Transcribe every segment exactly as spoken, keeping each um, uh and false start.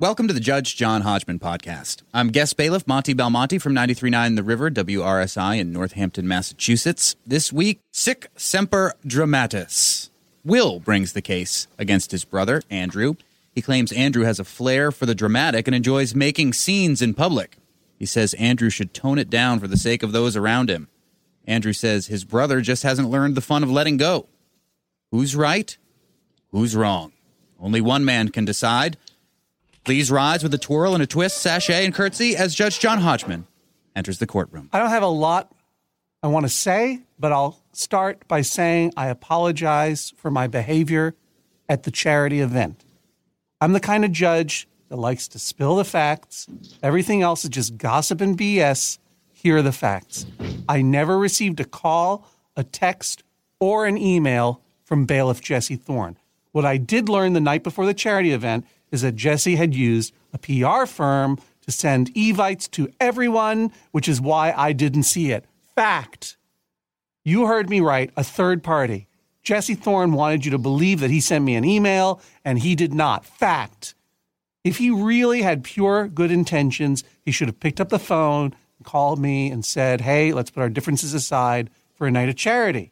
Welcome to the Judge John Hodgman podcast. I'm guest bailiff Monty Belmonte from ninety-three point nine The River, W R S I in Northampton, Massachusetts. This week, Sic Semper Dramatis. Will brings the case against his brother, Andrew. He claims Andrew has a flair for the dramatic and enjoys making scenes in public. He says Andrew should tone it down for the sake of those around him. Andrew says his brother just hasn't learned the fun of letting go. Who's right? Who's wrong? Only one man can decide. Please rise with a twirl and a twist, sachet, and curtsy as Judge John Hodgman enters the courtroom. I don't have a lot I want to say, but I'll start by saying I apologize for my behavior at the charity event. I'm the kind of judge that likes to spill the facts. Everything else is just gossip and B S. Here are the facts. I never received a call, a text, or an email from bailiff Jesse Thorne. What I did learn the night before the charity event is that Jesse had used a P R firm to send evites to everyone, which is why I didn't see it. Fact. You heard me right, a third party. Jesse Thorne wanted you to believe that he sent me an email, and he did not. Fact. If he really had pure good intentions, he should have picked up the phone, and called me, and said, hey, let's put our differences aside for a night of charity.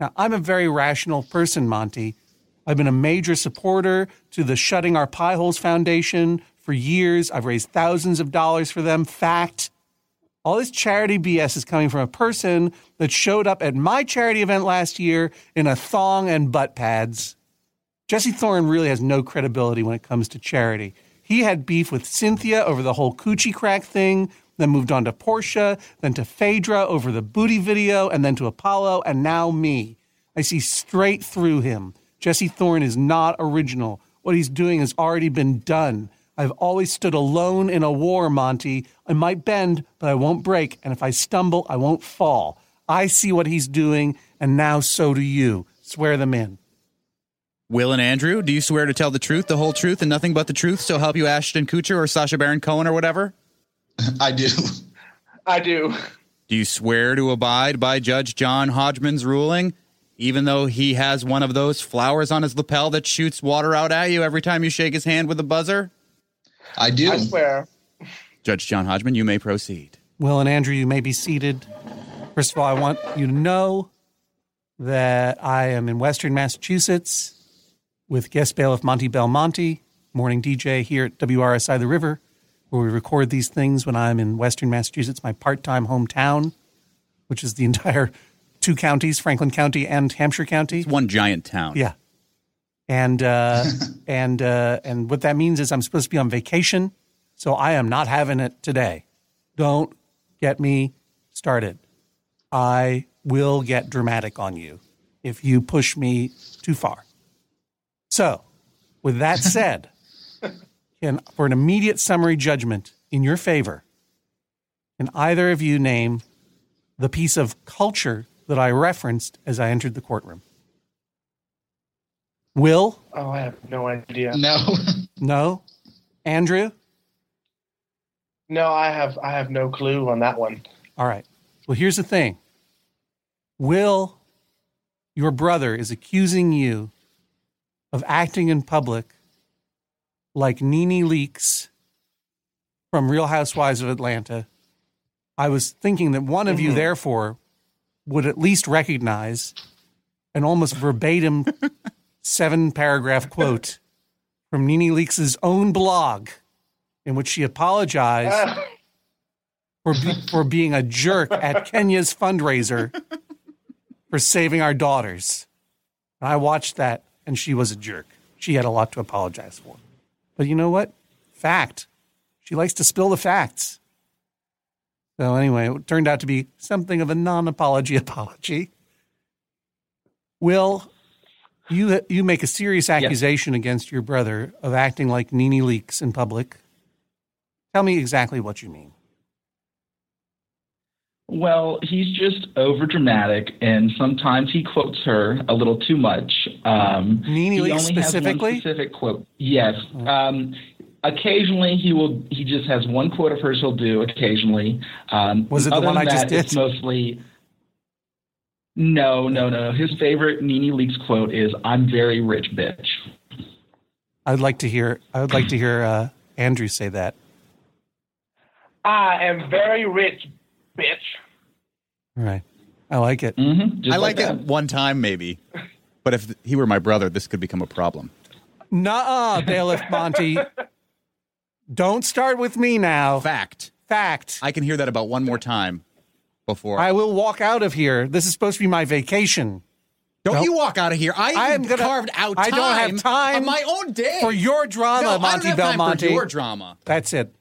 Now, I'm a very rational person, Monty. I've been a major supporter to the Shutting Our Pie Holes Foundation for years. I've raised thousands of dollars for them. Fact. All this charity B S is coming from a person that showed up at my charity event last year in a thong and butt pads. Jesse Thorne really has no credibility when it comes to charity. He had beef with Cynthia over the whole coochie crack thing, then moved on to Portia, then to Phaedra over the booty video, and then to Apollo, and now me. I see straight through him. Jesse Thorne is not original. What he's doing has already been done. I've always stood alone in a war, Monty. I might bend, but I won't break. And if I stumble, I won't fall. I see what he's doing, and now so do you. Swear them in. Will and Andrew, do you swear to tell the truth, the whole truth, and nothing but the truth, so help you Ashton Kutcher or Sacha Baron Cohen or whatever? I do. I do. Do you swear to abide by Judge John Hodgman's ruling? Even though he has one of those flowers on his lapel that shoots water out at you every time you shake his hand with a buzzer? I do. I swear. Judge John Hodgman, you may proceed. Will and Andrew, you may be seated. First of all, I want you to know that I am in Western Massachusetts with guest bailiff Monty Belmonte, morning D J here at W R S I The River, where we record these things when I'm in Western Massachusetts, my part-time hometown, which is the entire... two counties, Franklin County and Hampshire County. It's one giant town. Yeah. And uh, and uh, and what that means is I'm supposed to be on vacation, so I am not having it today. Don't get me started. I will get dramatic on you if you push me too far. So, with that said, can, for an immediate summary judgment in your favor, can either of you name the piece of culture that I referenced as I entered the courtroom? Will? Oh, I have no idea. No. No? Andrew? No, I have I have no clue on that one. All right. Well, here's the thing. Will, your brother, is accusing you of acting in public like NeNe Leakes from Real Housewives of Atlanta. I was thinking that one of mm-hmm. you, therefore, would at least recognize an almost verbatim seven-paragraph quote from NeNe Leakes' own blog in which she apologized for, be, for being a jerk at Kenya's fundraiser for saving our daughters. And I watched that, and she was a jerk. She had a lot to apologize for. But you know what? Fact. She likes to spill the facts. So anyway, it turned out to be something of a non-apology apology. Will, you you make a serious accusation yes. against your brother of acting like NeNe Leakes in public. Tell me exactly what you mean. Well, he's just overdramatic, and sometimes he quotes her a little too much. Um, NeNe Leakes specifically? He only has one specific quote. Yes. Um Occasionally, he will. He just has one quote of hers he'll do occasionally. Um, Was it the one I just did? It's mostly, no, no, no. His favorite NeNe Leakes quote is, I'm very rich, bitch. I'd like to hear, I would like to hear uh, Andrew say that? I am very rich, bitch. Right. I like it. Mm-hmm. I like, like it one time, maybe. But if he were my brother, this could become a problem. Nuh-uh, Bailiff Monty. Don't start with me now. Fact. Fact. I can hear that about one more time before. I will walk out of here. This is supposed to be my vacation. Don't, don't you walk out of here. I am gonna, carved out time. I don't have time. On my own day. For your drama, no, Monty Belmonte. I don't have time Belmonte. For your drama. That's it.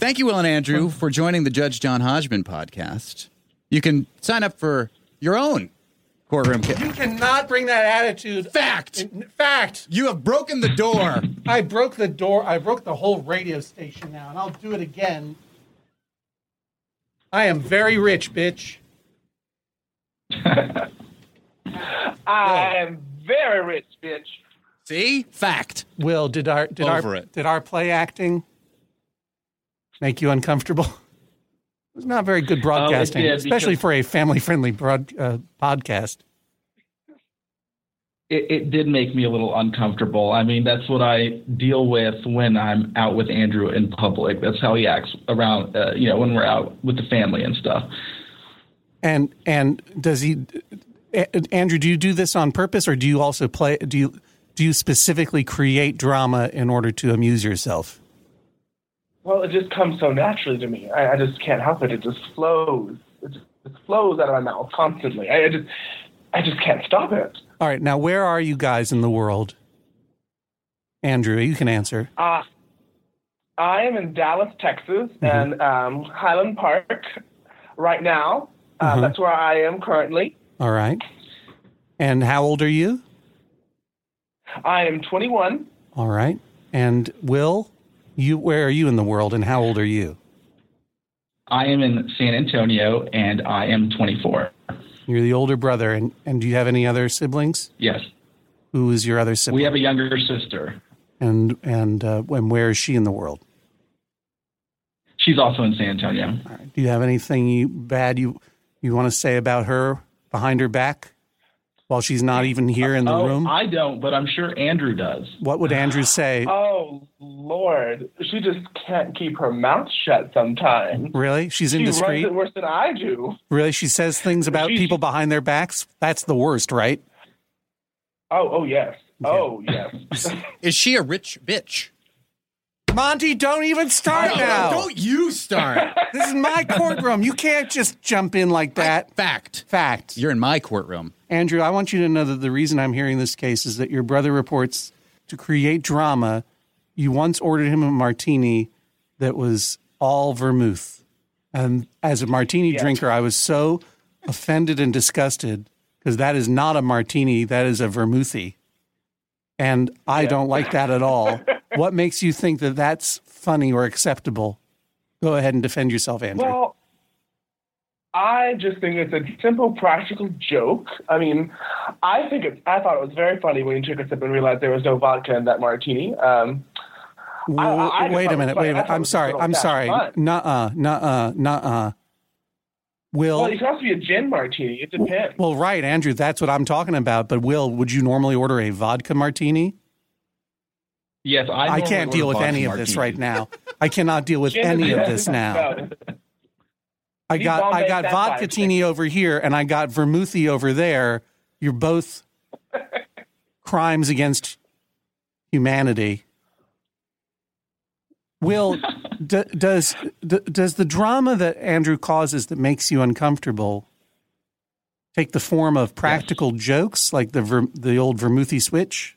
Thank you, Will and Andrew, for joining the Judge John Hodgman podcast. You can sign up for your own courtroom kit. You cannot bring that attitude. Fact. In fact. You have broken the door. I broke the door. I broke the whole radio station now, and I'll do it again. I am very rich, bitch. I yeah. am very rich, bitch. See? Fact. Will, did our did Over our it. did our play acting make you uncomfortable? It was not very good broadcasting, oh, did, especially for a family-friendly broad, uh, podcast. It, it did make me a little uncomfortable. I mean, that's what I deal with when I'm out with Andrew in public. That's how he acts around, uh, you know, when we're out with the family and stuff. And and does he, Andrew? Do you do this on purpose, or do you also play? Do you do you specifically create drama in order to amuse yourself? Well, it just comes so naturally to me. I, I just can't help it. It just flows. It just it flows out of my mouth constantly. I, I just, I just can't stop it. All right, now where are you guys in the world, Andrew? You can answer. Uh, I am in Dallas, Texas, mm-hmm. and um, Highland Park right now. Uh, uh-huh. That's where I am currently. All right. And how old are you? I am twenty-one. All right. And Will? You, where are you in the world, and how old are you? I am in San Antonio, and I am twenty-four. You're the older brother, and, and do you have any other siblings? Yes. Who is your other sibling? We have a younger sister. And and uh, and where is she in the world? She's also in San Antonio. All right. Do you have anything you, bad you you want to say about her behind her back while she's not even here in the oh, room? I don't, but I'm sure Andrew does. What would Andrew say? Oh, Lord. She just can't keep her mouth shut sometimes. Really? She's indiscreet? She runs it worse than I do. Really? She says things about she, people behind their backs? That's the worst, right? Oh, oh, yes. Yeah. Oh, yes. Is she a rich bitch? Monty, don't even start no, now. No, don't you start. This is my courtroom. You can't just jump in like that. I, fact. Fact. You're in my courtroom. Andrew, I want you to know that the reason I'm hearing this case is that your brother reports to create drama. You once ordered him a martini that was all vermouth. And as a martini yeah. drinker, I was so offended and disgusted because that is not a martini. That is a vermouthy. And I yeah. don't like that at all. What makes you think that that's funny or acceptable? Go ahead and defend yourself, Andrew. Well, I just think it's a simple, practical joke. I mean, I think it, I thought it was very funny when you took a sip and realized there was no vodka in that martini. Um, well, I, I wait a minute, wait a minute. I'm sorry, I'm sorry. Nuh-uh, nuh-uh, nuh-uh. Will, well, it has to be a gin martini. It depends. Well, right, Andrew, that's what I'm talking about. But, Will, would you normally order a vodka martini? Yes, I I can't deal with any martini. of this right now. I cannot deal with any of this now. I got I got vodkatini over here, and I got vermouthy over there. You're both crimes against humanity. Will, d- does d- does the drama that Andrew causes that makes you uncomfortable take the form of practical yes. jokes, like the ver- the old vermouthy switch,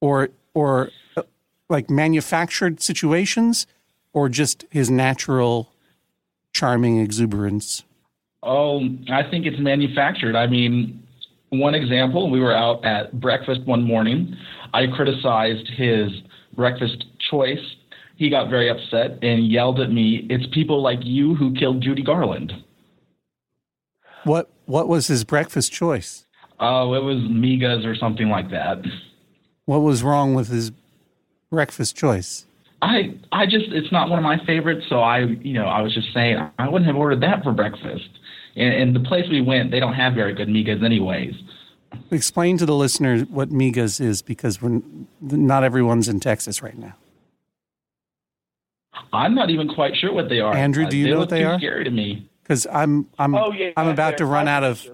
or or uh, like manufactured situations, or just his natural charming exuberance? Oh, I think it's manufactured. I mean, one example, we were out at breakfast one morning. I criticized his breakfast choice. He got very upset and yelled at me, "It's people like you who killed Judy Garland." What What was his breakfast choice? Oh, it was migas or something like that. What was wrong with his breakfast choice? I, I just, it's not one of my favorites, so I, you know, I was just saying, I wouldn't have ordered that for breakfast. And, and the place we went, they don't have very good migas anyways. Explain to the listener what migas is, because we're not everyone's in Texas right now. I'm not even quite sure what they are. Andrew, do you they know what they are? Scary to me. Because I'm, I'm, oh, yeah, I'm about to run out of,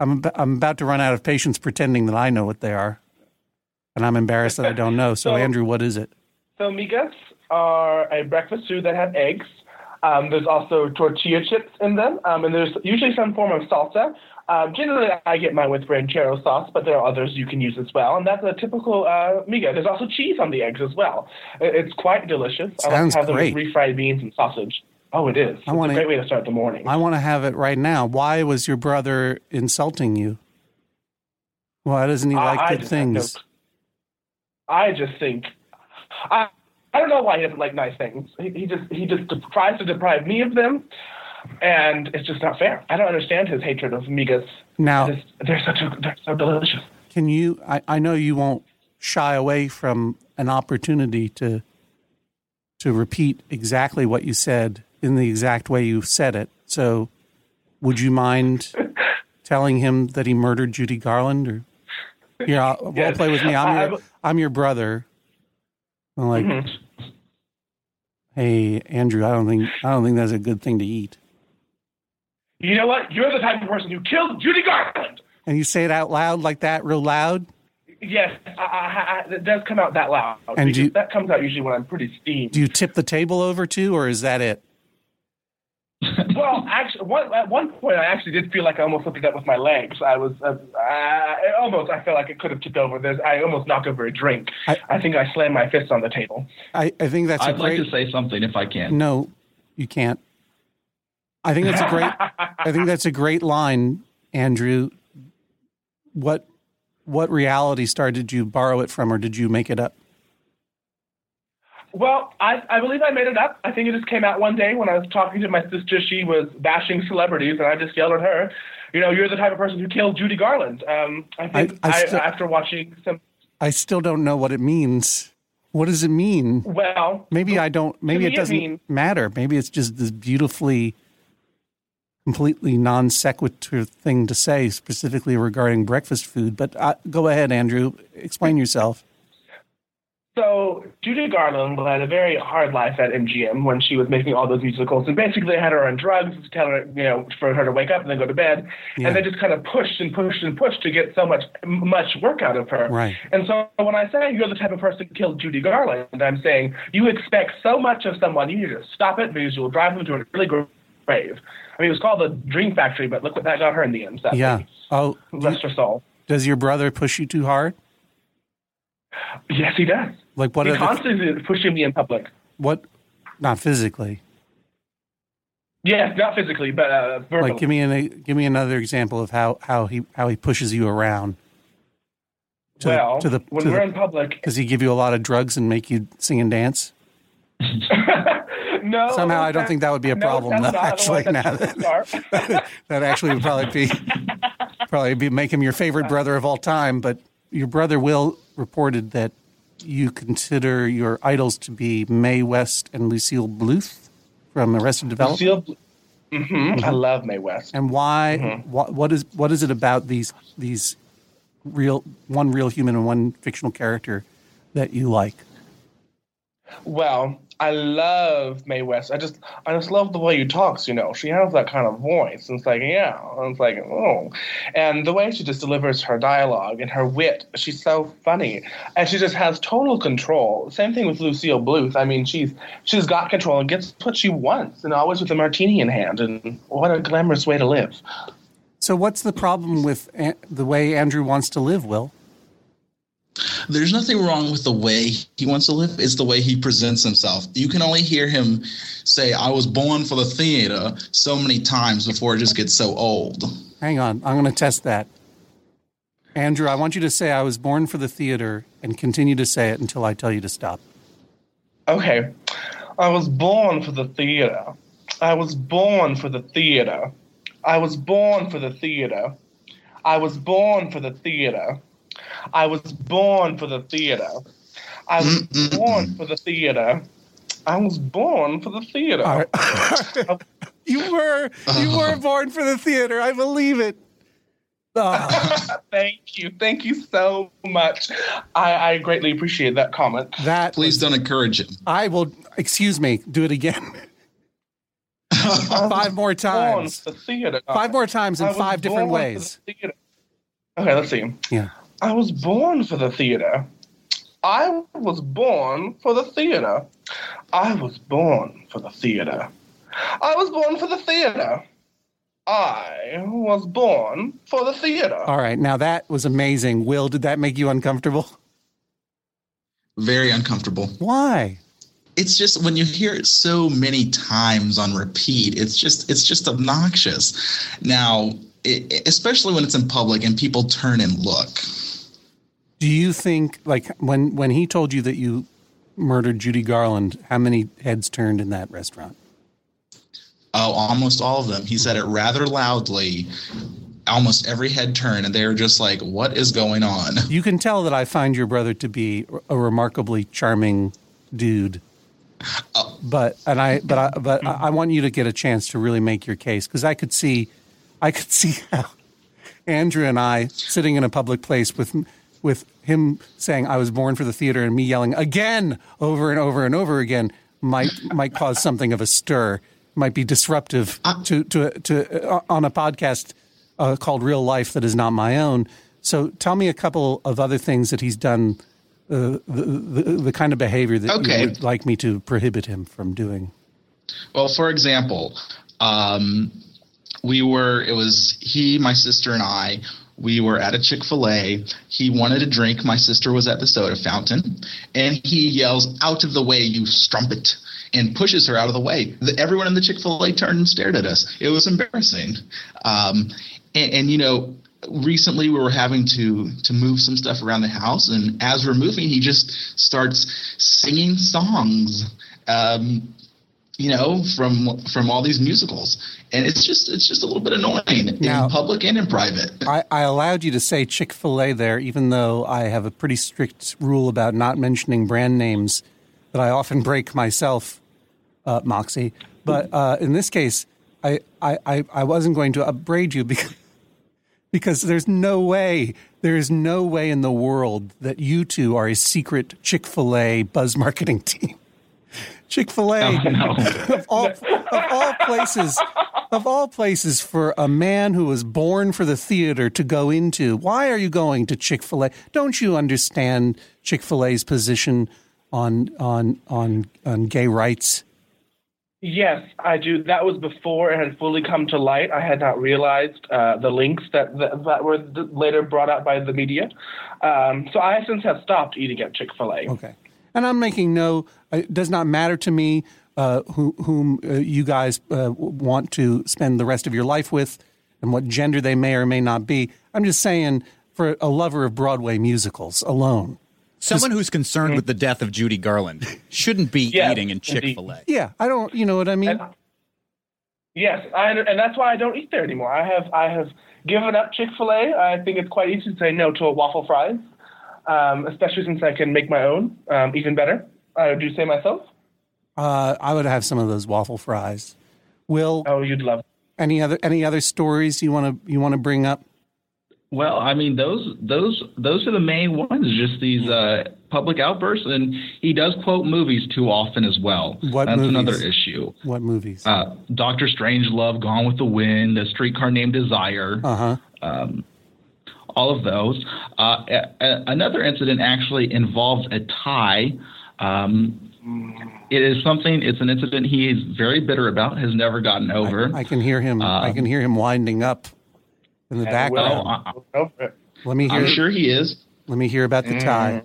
I'm, I'm about to run out of patience pretending that I know what they are, and I'm embarrassed that I don't know. So, so Andrew, what is it? So migas are a breakfast food that have eggs. Um, there's also tortilla chips in them, um, and there's usually some form of salsa. Um, generally, I get mine with ranchero sauce, but there are others you can use as well. And that's a typical uh, miga. There's also cheese on the eggs as well. It's quite delicious. Sounds I like to have great. Them with refried beans and sausage. Oh, it is. It's I wanna, a great way to start the morning. I want to have it right now. Why was your brother insulting you? Why doesn't he like uh, good things? No, I just think... I, I don't know why he doesn't like nice things. He, he just he just tries to deprive me of them. And it's just not fair. I don't understand his hatred of migas. Now, just, they're, such a, they're so delicious. Can you, I, I know you won't shy away from an opportunity to to repeat exactly what you said in the exact way you said it. So would you mind telling him that he murdered Judy Garland? Or, here, I'll, yes. Role play with me. I'm your, I'm your brother. I'm like, mm-hmm. Hey, Andrew, I don't think I don't think that's a good thing to eat. You know what? You're the type of person who killed Judy Garland. And you say it out loud like that, real loud? Yes, I, I, I, it does come out that loud. And do you, that comes out usually when I'm pretty steamed. Do you tip the table over too, or is that it? Well, actually, one, at one point, I actually did feel like I almost lifted up with my legs. I was uh, I, I almost, I felt like it could have tipped over. There's, I almost knocked over a drink. I, I think I slammed my fist on the table. I, I think that's I'd a great... I'd like to say something if I can. No, you can't. I think that's a great. I think that's a great line, Andrew. What what reality star did you borrow it from, or did you make it up? Well, I, I believe I made it up. I think it just came out one day when I was talking to my sister. She was bashing celebrities, and I just yelled at her, "You know, you're the type of person who killed Judy Garland." Um, I think I, I I, sti- after watching some, I still don't know what it means. What does it mean? Well, maybe I don't. Maybe it doesn't it mean, matter. Maybe it's just this beautifully. Completely non sequitur thing to say, specifically regarding breakfast food. But uh, go ahead, Andrew. Explain yourself. So Judy Garland led a very hard life at M G M when she was making all those musicals, and basically they had her on drugs to tell her, you know, for her to wake up and then go to bed, yeah. And they just kind of pushed and pushed and pushed to get so much much work out of her. Right. And so when I say you're the type of person who killed Judy Garland, I'm saying you expect so much of someone, you need to stop it because you'll drive them to a really great grave. I mean, it was called the Dream Factory, but look what that got her in the end. Sadly. Yeah. Oh, rest her soul. Does your brother push you too hard? Yes, he does. Like what? He constantly the, pushing me in public. What? Not physically. Yes, not physically, but uh, verbally. Like, give me an, give me another example of how, how he how he pushes you around. To well, the, to the, when to we're the, in public, does he give you a lot of drugs and make you sing and dance? No, somehow I don't think that would be a no, problem. Though, actually, now that, that actually would probably be probably be make him your favorite brother of all time. But your brother Will reported that you consider your idols to be Mae West and Lucille Bluth from Arrested Development. Lucille, mm-hmm. Mm-hmm. I love Mae West. And why? Mm-hmm. What, what is what is it about these these real one real human and one fictional character that you like? Well. I love Mae West. I just, I just love the way she talks. You know, she has that kind of voice. And it's like, yeah. And it's like, oh, and the way she just delivers her dialogue and her wit. She's so funny, and she just has total control. Same thing with Lucille Bluth. I mean, she's she's got control and gets what she wants, and always with a martini in hand. And what a glamorous way to live. So, what's the problem with the way Andrew wants to live, Will? There's nothing wrong with the way he wants to live. It's the way he presents himself. You can only hear him say, I was born for the theater so many times before it just gets so old. Hang on. I'm going to test that. Andrew, I want you to say I was born for the theater and continue to say it until I tell you to stop. Okay. I was born for the theater. I was born for the theater. I was born for the theater. I was born for the theater. I was born for the theater. I was born for the theater. I was born for the theater. Right. you were you were born for the theater. I believe it. Oh. Thank you. Thank you so much. I, I greatly appreciate that comment. That Please was, don't encourage him. I will, excuse me, do it again. Five more times. The theater. Five more times in five different ways. The okay, let's see. Yeah. I was born for the theater. I was born for the theater. I was born for the theater. I was born for the theater. I was born for the theater. All right. Now that was amazing. Will, did that make you uncomfortable? Very uncomfortable. Why? It's just when you hear it so many times on repeat, it's just it's just obnoxious. Now, it, especially when it's in public and people turn and look. Do you think, like, when, when he told you that you murdered Judy Garland, how many heads turned in that restaurant? Oh, almost all of them. He said it rather loudly. Almost every head turned, and they were just like, what is going on? You can tell that I find your brother to be a remarkably charming dude. Oh. But and I but I but I want you to get a chance to really make your case, because I could see I could see how Andrew and I sitting in a public place with with him saying I was born for the theater and me yelling again over and over and over again might might cause something of a stir. Might be disruptive to to to uh, on a podcast uh, called Real Life that is not my own. So tell me a couple of other things that he's done, uh, the, the the kind of behavior that okay. you would like me to prohibit him from doing. Well, for example, um, we were it was he, my sister, and I. We were at a Chick-fil-A. He wanted a drink. My sister was at the soda fountain, and he yells, "Out of the way, you strumpet!" and pushes her out of the way. The, everyone in the Chick-fil-A turned and stared at us. It was embarrassing. Um, and, and, you know, recently we were having to to move some stuff around the house, and as we're moving, he just starts singing songs, um, you know, from from all these musicals. And it's just it's just a little bit annoying now, in public and in private. I, I allowed you to say Chick-fil-A there, even though I have a pretty strict rule about not mentioning brand names that I often break myself. Uh, Moxie, but uh, in this case, I, I, I wasn't going to upbraid you because, because there's no way, there is no way in the world that you two are a secret Chick-fil-A buzz marketing team. Chick-fil-A, oh, no. of all of all places, of all places for a man who was born for the theater to go into. Why are you going to Chick-fil-A? Don't you understand Chick-fil-A's position on on on on gay rights? Yes, I do. That was before it had fully come to light. I had not realized uh, the links that, that that were later brought out by the media. Um, so I since have stopped eating at Chick-fil-A. Okay, and I'm making no. It does not matter to me uh, who, whom uh, you guys uh, want to spend the rest of your life with, and what gender they may or may not be. I'm just saying, for a lover of Broadway musicals alone. Someone who's concerned mm-hmm. with the death of Judy Garland shouldn't be yes, eating in Chick-fil-A. Yeah, I don't. You know what I mean? And, yes, I, and that's why I don't eat there anymore. I have I have given up Chick-fil-A. I think it's quite easy to say no to a waffle fries, um, especially since I can make my own um, even better. I do say myself. Uh, I would have some of those waffle fries. Will? Oh, you'd love any other any other stories you want to you want to bring up? Well, I mean, those those those are the main ones, just these uh, public outbursts. And he does quote movies too often as well. What That's movies? Another issue. What movies? Uh, Doctor Strangelove, Gone with the Wind, A Streetcar Named Desire, uh-huh. um, all of those. Uh, a, a, another incident actually involves a tie. Um, it is something, it's an incident he is very bitter about, has never gotten over. I, I can hear him. Uh, I can hear him winding up. In the background. Oh, I, Let me hear, I'm sure he is. Let me hear about the tie.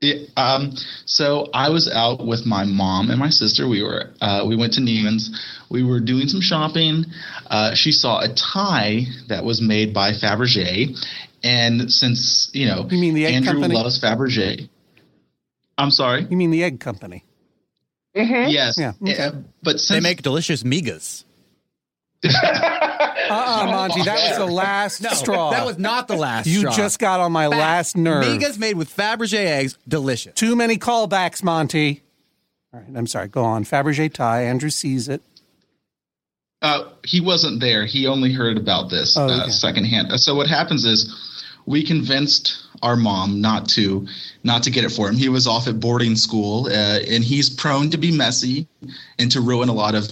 It, um, so I was out with my mom and my sister. We were uh, we went to Neiman's. We were doing some shopping. Uh, she saw a tie that was made by Fabergé. And since, you know, you mean the egg Andrew company? Loves Fabergé. I'm sorry? You mean the egg company? Mm-hmm. Yes. Yeah. Okay. Yeah, but since, they make delicious migas. Uh-uh, Monty, that was the last no, straw. That was not the last you straw. You just got on my Fact. last nerve. Migas made with Fabergé eggs, delicious. Too many callbacks, Monty. All right, I'm sorry. Go on. Fabergé tie. Andrew sees it. Uh, he wasn't there. He only heard about this oh, okay. uh, secondhand. So what happens is we convinced our mom not to not to get it for him. He was off at boarding school, uh, and he's prone to be messy and to ruin a lot of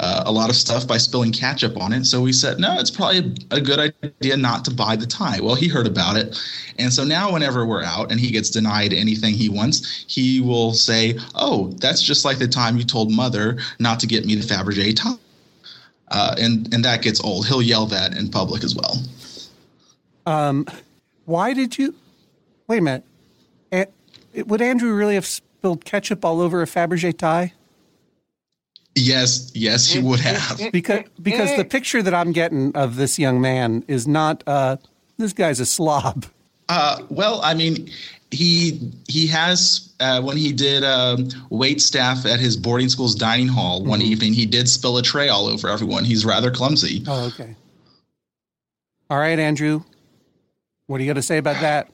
uh, a lot of stuff by spilling ketchup on it. So we said, no, it's probably a good idea not to buy the tie. Well, he heard about it. And so now whenever we're out and he gets denied anything he wants, he will say, oh, that's just like the time you told mother not to get me the Fabergé tie. Uh, and, and that gets old. He'll yell that in public as well. Um, why did you – wait a minute. A- would Andrew really have spilled ketchup all over a Fabergé tie? Yes. Yes, he would have. Because because the picture that I'm getting of this young man is not uh, – this guy's a slob. Uh, well, I mean – He he has uh, when he did um, wait staff at his boarding school's dining hall one mm-hmm. evening, he did spill a tray all over everyone. He's rather clumsy. Oh, okay. All right, Andrew, what do you got to say about that?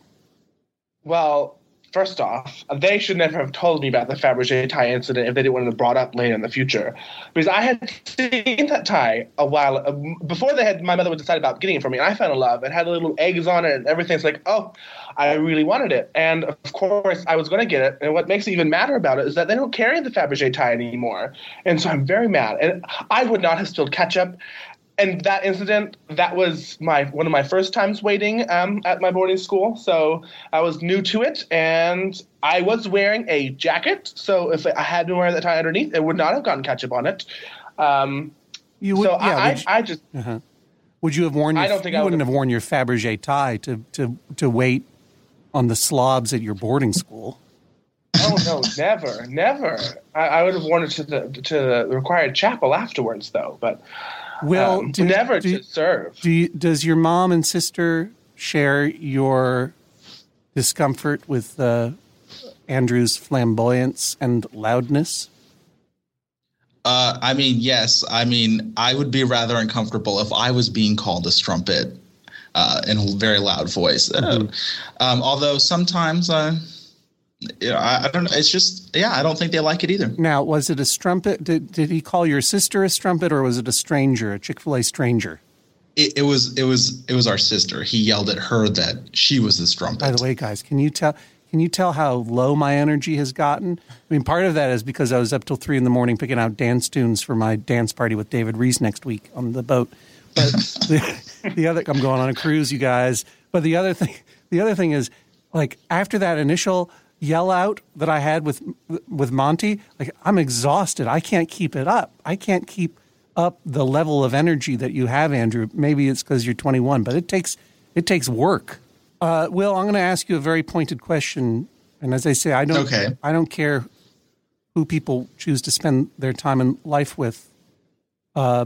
Well, first off, they should never have told me about the Fabergé tie incident if they didn't want it brought up later in the future, because I had seen that tie a while uh, before they had. My mother would decide about getting it for me, and I fell in love. It had little eggs on it and everything. It's like, oh. I really wanted it. And, of course, I was going to get it. And what makes it even madder about it is that they don't carry the Fabergé tie anymore. And so I'm very mad. And I would not have spilled ketchup. And that incident, that was my one of my first times waiting um, at my boarding school. So I was new to it. And I was wearing a jacket. So if I had been wearing that tie underneath, it would not have gotten ketchup on it. Um, you would, so yeah, I, you, I just uh-huh. – Would you have worn your, I don't think you I wouldn't have worn your Fabergé tie to, to, to wait – on the slobs at your boarding school? Oh no, never, never. I, I would have worn it to the to the required chapel afterwards, though. But well, um, do, never do, to serve. Do you, does your mom and sister share your discomfort with uh, Andrew's flamboyance and loudness? Uh, I mean, yes. I mean, I would be rather uncomfortable if I was being called a strumpet. Uh, in a very loud voice. Mm-hmm. Uh, um, although sometimes, uh, you know, I, I don't know. It's just, yeah, I don't think they like it either. Now, was it a strumpet? Did did he call your sister a strumpet, or was it a stranger, a Chick-fil-A stranger? It, it was, it was, it was our sister. He yelled at her that she was the strumpet. By the way, guys, can you tell? Can you tell how low my energy has gotten? I mean, part of that is because I was up till three in the morning picking out dance tunes for my dance party with David Rees next week on the boat. But the, the other, I'm going on a cruise, you guys. But the other thing, the other thing is, like after that initial yell out that I had with with Monty, like I'm exhausted. I can't keep it up. I can't keep up the level of energy that you have, Andrew. Maybe it's because you're twenty-one, but it takes it takes work. Uh, Will, I'm going to ask you a very pointed question, and as I say, I don't okay. I don't care who people choose to spend their time in life with, uh,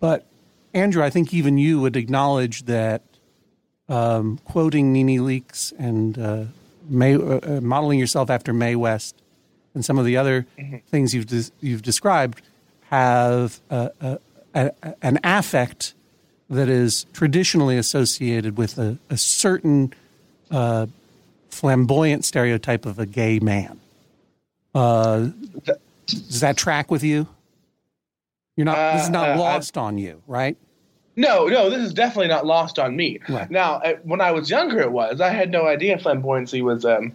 but. Andrew, I think even you would acknowledge that um, quoting NeNe Leakes and uh, May, uh, modeling yourself after Mae West and some of the other mm-hmm. things you've de- you've described have uh, a, a, an affect that is traditionally associated with a, a certain uh, flamboyant stereotype of a gay man. Uh, does that track with you? You're not. Uh, this is not uh, lost I, on you, right? No, no. This is definitely not lost on me. Right. Now, when I was younger, it was. I had no idea flamboyancy was. Um,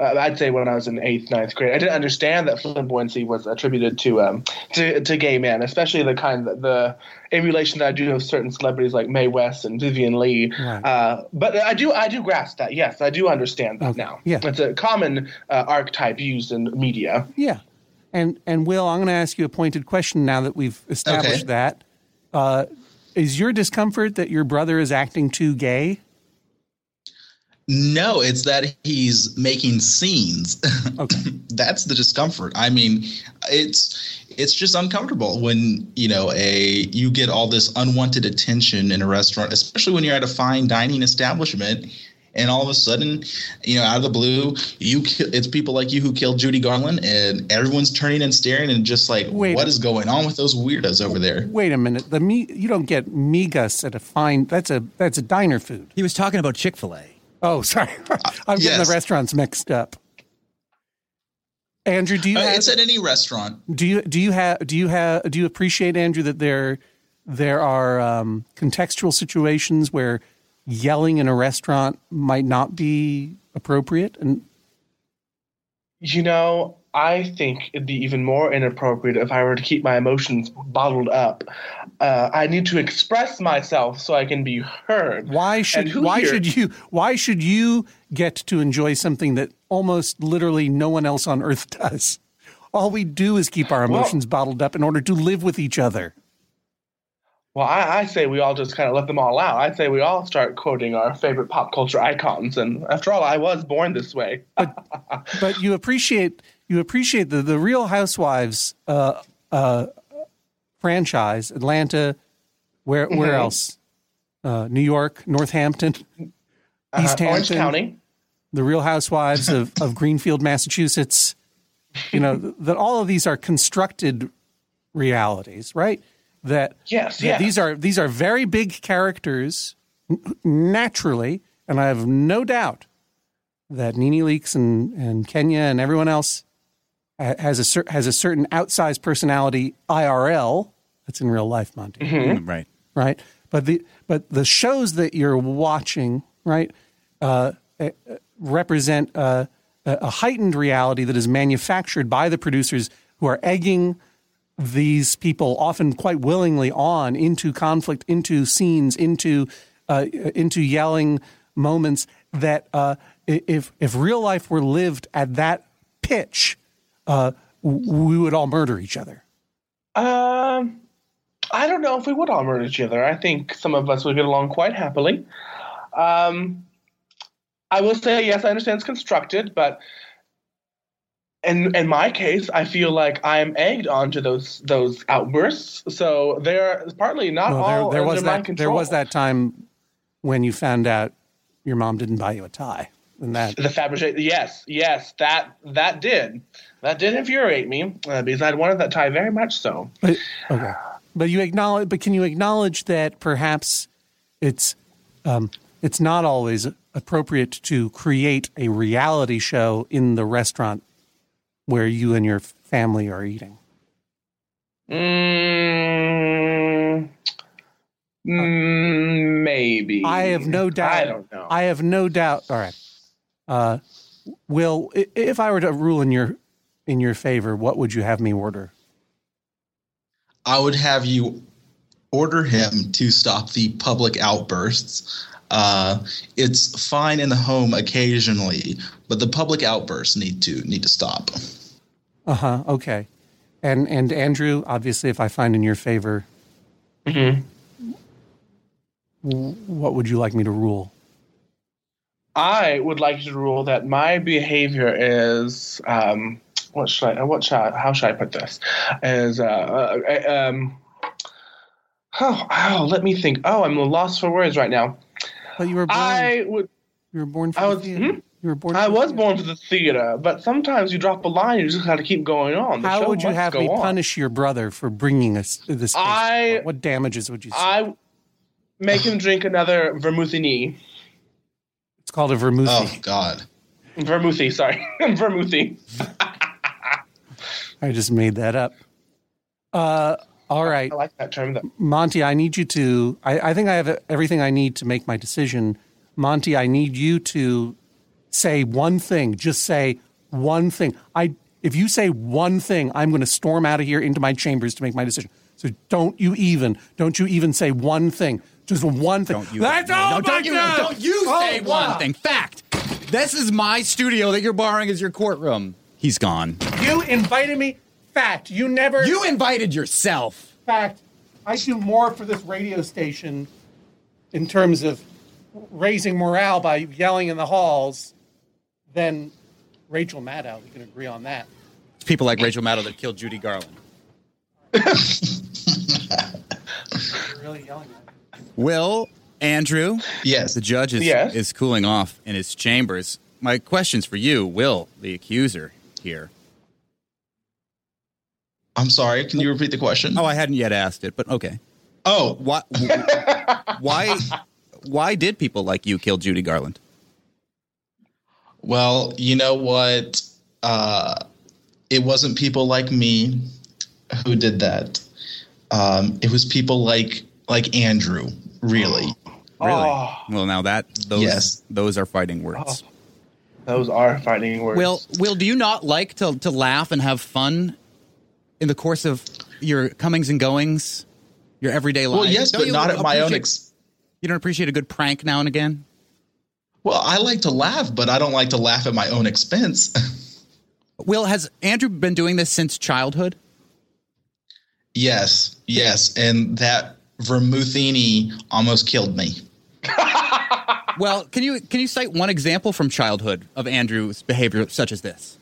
uh, I'd say when I was in eighth, ninth grade, I didn't understand that flamboyancy was attributed to um to, to gay men, especially the kind that the emulation that I do of certain celebrities like Mae West and Vivian Leigh. Right. Uh, but I do, I do grasp that. Yes, I do understand that okay. now. Yeah. It's a common uh, archetype used in media. Yeah. And and Will, I'm going to ask you a pointed question now that we've established okay. that. Uh, is your discomfort that your brother is acting too gay? No, it's that he's making scenes. Okay. That's the discomfort. I mean, it's it's just uncomfortable when, you know, a you get all this unwanted attention in a restaurant, especially when you're at a fine dining establishment. And all of a sudden, you know, out of the blue, you it's people like you who killed Judy Garland, and everyone's turning and staring and just like, wait what a, is going on with those weirdos over there? Wait a minute. The me, you don't get migas at a fine – that's a that's a diner food. He was talking about Chick-fil-A. Oh, sorry. I'm uh, getting yes. the restaurants mixed up. Andrew, do you? Uh, have, it's at any restaurant. Do you do you have do you have do you appreciate, Andrew, that there there are um, contextual situations where yelling in a restaurant might not be appropriate? And you know, I think it'd be even more inappropriate if I were to keep my emotions bottled up. Uh, I need to express myself so I can be heard. Why should why here, should you why should you get to enjoy something that almost literally no one else on earth does? All we do is keep our emotions well, bottled up in order to live with each other. Well, I, I say we all just kind of let them all out. I say we all start quoting our favorite pop culture icons. And after all, I was born this way. But, but you appreciate you appreciate the, the Real Housewives uh, uh, franchise, Atlanta, where where mm-hmm. else? Uh, New York, Northampton, uh, East Hampton. Orange County. The Real Housewives of, of Greenfield, Massachusetts. You know, that all of these are constructed realities, right? That yes, yeah. these are these are very big characters n- naturally, and I have no doubt that NeNe Leakes and, and Kenya and everyone else has a cer- has a certain outsized personality I R L. That's in real life, Monty. Mm-hmm. Right, right. But the but the shows that you're watching, right, uh, uh, represent uh, a heightened reality that is manufactured by the producers who are egging these people often quite willingly on into conflict, into scenes, into uh, into yelling moments that uh, if if real life were lived at that pitch, uh, we would all murder each other. Um, I don't know if we would all murder each other. I think some of us would get along quite happily. Um, I will say, yes, I understand it's constructed, but in in my case, I feel like I'm egged onto those those outbursts. So they're partly not well, all there, there under was my that, control. There was that time when you found out your mom didn't buy you a tie, and that the Fabergé. Yes, yes, that that did that did infuriate me uh, because I'd wanted that tie very much. So, but, okay, but you acknowledge, but can you acknowledge that perhaps it's um, it's not always appropriate to create a reality show in the restaurant where you and your family are eating? Mm, maybe. I have no doubt. I don't know. I have no doubt. All right. Uh, Will, if I were to rule in your in your favor, what would you have me order? I would have you order him to stop the public outbursts. Uh, it's fine in the home occasionally, but the public outbursts need to need to stop. Uh-huh. Okay. And and Andrew, obviously, if I find in your favor, mm-hmm. what would you like me to rule? I would like to rule that my behavior is um, what should I what should I, how should I put this? Is uh, uh, um, oh, oh let me think. Oh, I'm lost for words right now. But you were born. I would. You were born for I the was, theater. Hmm? You were born. For I the was theater. born for the theater, but sometimes you drop a line. You just got to keep going on. The How would you have me on. punish your brother for bringing us this? I. What damages would you? See? I make him drink another vermouthini. It's called a vermouthi. Oh God. Vermouthi. Sorry, vermouthi. I just made that up. Uh. All right. I like that term, though. Monty, I need you to – I think I have everything I need to make my decision. Monty, I need you to say one thing. Just say one thing. I If you say one thing, I'm going to storm out of here into my chambers to make my decision. So don't you even – don't you even say one thing. Just one thing. Don't you That's all no, my don't, you, don't you say oh, one wow. thing. Fact. This is my studio that you're borrowing as your courtroom. He's gone. You invited me – Fact, you never... You invited yourself. Fact, I do more for this radio station in terms of raising morale by yelling in the halls than Rachel Maddow. We can agree on that. It's people like Rachel Maddow that killed Judy Garland. Really yelling at me. Will, Andrew, yes. the judge is, yes. is cooling off in his chambers. My question's for you, Will, the accuser here. I'm sorry, can you repeat the question? Oh, I hadn't yet asked it, but okay. Oh. Why why, why did people like you kill Judy Garland? Well, you know what? Uh, it wasn't people like me who did that. Um, it was people like like Andrew, really. Oh. Really? Oh. Well, now that those yes. those are fighting words. Oh. Those are fighting words. Will, Will, do you not like to, to laugh and have fun in the course of your comings and goings, your everyday life? Well, yes, don't but not at my own expense. You don't appreciate a good prank now and again? Well, I like to laugh, but I don't like to laugh at my own expense. Will, has Andrew been doing this since childhood? Yes, yes, and that vermouthini almost killed me. Well, can you can you cite one example from childhood of Andrew's behavior such as this?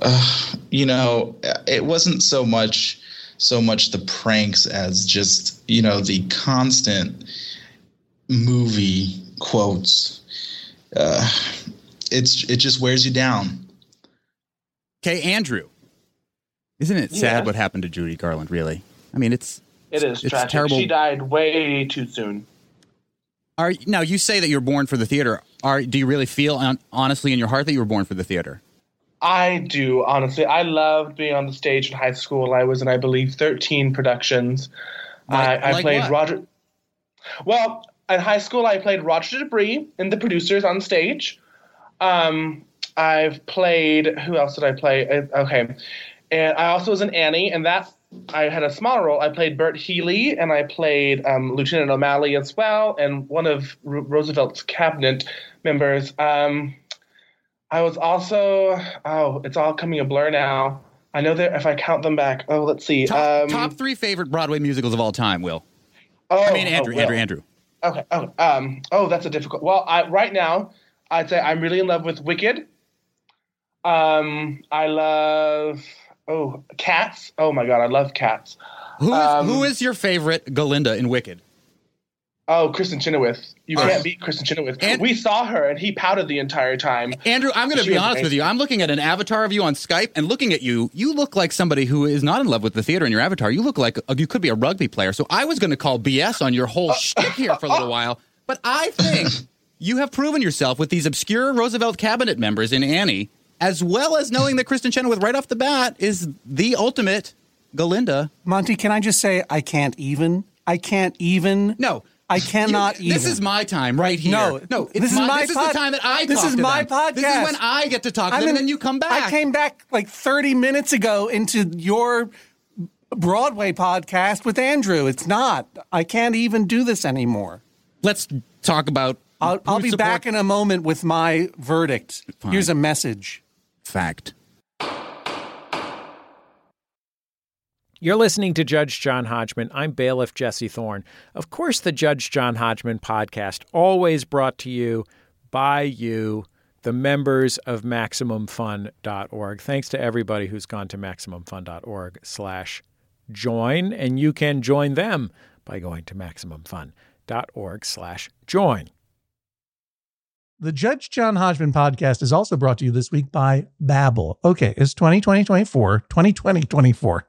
Uh, you know, it wasn't so much so much the pranks as just, you know, the constant movie quotes. Uh, it's it just wears you down. Okay, Andrew. Isn't it sad yeah. what happened to Judy Garland, really? I mean, it's It is it's tragic. Terrible. She died way too soon. Are, now, you say that you're born for the theater. Are, do you really feel, on, honestly, in your heart that you were born for the theater? I do, honestly. I loved being on the stage in high school. I was in, I believe, thirteen productions. Like, I, I like played what? Roger. Well, in high school, I played Roger Debris in The Producers on stage. Um, I've played – who else did I play? I, okay. And I also was in Annie, and that – I had a smaller role. I played Bert Healy, and I played um, Lieutenant O'Malley as well, and one of R- Roosevelt's cabinet members. Um, I was also – oh, it's all coming a blur now. I know that if I count them back – oh, let's see. Top, um, top three favorite Broadway musicals of all time, Will. Oh, I mean, Andrew, oh, Andrew, Andrew. Okay. Oh, um, oh, that's a difficult – well, I, right now I'd say I'm really in love with Wicked. Um, I love – Oh, Cats. Oh, my God. I love Cats. Who is, um, who is your favorite Galinda in Wicked? Oh, Kristen Chenoweth. You can't uh, beat Kristen Chenoweth. And, we saw her, and he pouted the entire time. Andrew, I'm going to be honest amazing. with you. I'm looking at an avatar of you on Skype and looking at you. You look like somebody who is not in love with the theater in your avatar. You look like a, you could be a rugby player. So I was going to call B S on your whole uh, shtick here for a little uh, while. But I think you have proven yourself with these obscure Roosevelt cabinet members in Annie, as well as knowing that Kristen Chenoweth right off the bat is the ultimate Galinda. Monty, can I just say I can't even? I can't even. No. I cannot you, even. This is my time right here. No. No. It's this my, is, my this pod- is the time that I this talk This is to my them. podcast. This is when I get to talk to them, in, and then you come back. I came back like thirty minutes ago into your Broadway podcast with Andrew. It's not. I can't even do this anymore. Let's talk about I'll, I'll be support. back in a moment with my verdict. Fine. Here's a message. Fact. You're listening to Judge John Hodgman. I'm bailiff Jesse Thorne. Of course, the Judge John Hodgman podcast, always brought to you by you, the members of Maximum Fun dot org. Thanks to everybody who's gone to Maximum Fun dot org slash join, and you can join them by going to Maximum Fun dot org slash join. The Judge John Hodgman podcast is also brought to you this week by Babbel. Okay, it's twenty twenty twenty-four, twenty twenty twenty-four.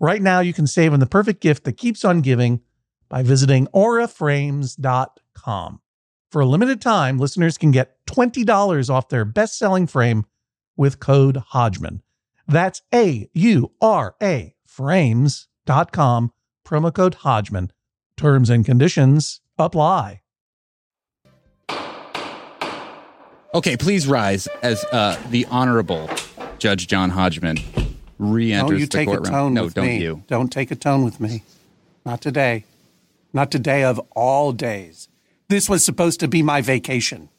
Right now, you can save on the perfect gift that keeps on giving by visiting aura frames dot com. For a limited time, listeners can get twenty dollars off their best-selling frame with code Hodgman. That's A U R A frames dot com, promo code Hodgman. Terms and conditions apply. Okay, please rise as uh, the Honorable Judge John Hodgman re-enters oh, you the courtroom. Take a tone no, with don't me. you. Don't take a tone with me. Not today. Not today of all days. This was supposed to be my vacation.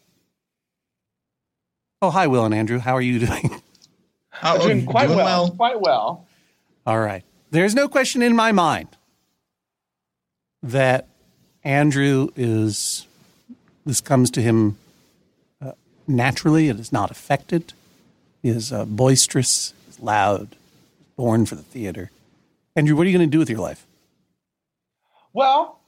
Oh, hi, Will and Andrew. How are you doing? How I'm doing quite doing well, well. Quite well. All right. There's no question in my mind that Andrew is, this comes to him naturally, it is not affected. He is uh, boisterous, is loud, born for the theater. Andrew, what are you going to do with your life? Well,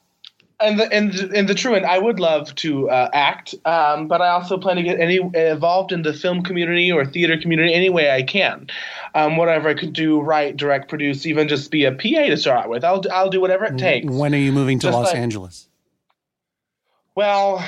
in the in the, in the true end, I would love to uh, act, um, but I also plan to get any involved in the film community or theater community any way I can. Um, whatever I could do, write, direct, produce, even just be a P A to start out with. I'll I'll do whatever it takes. When are you moving to just Los like, Angeles? Well.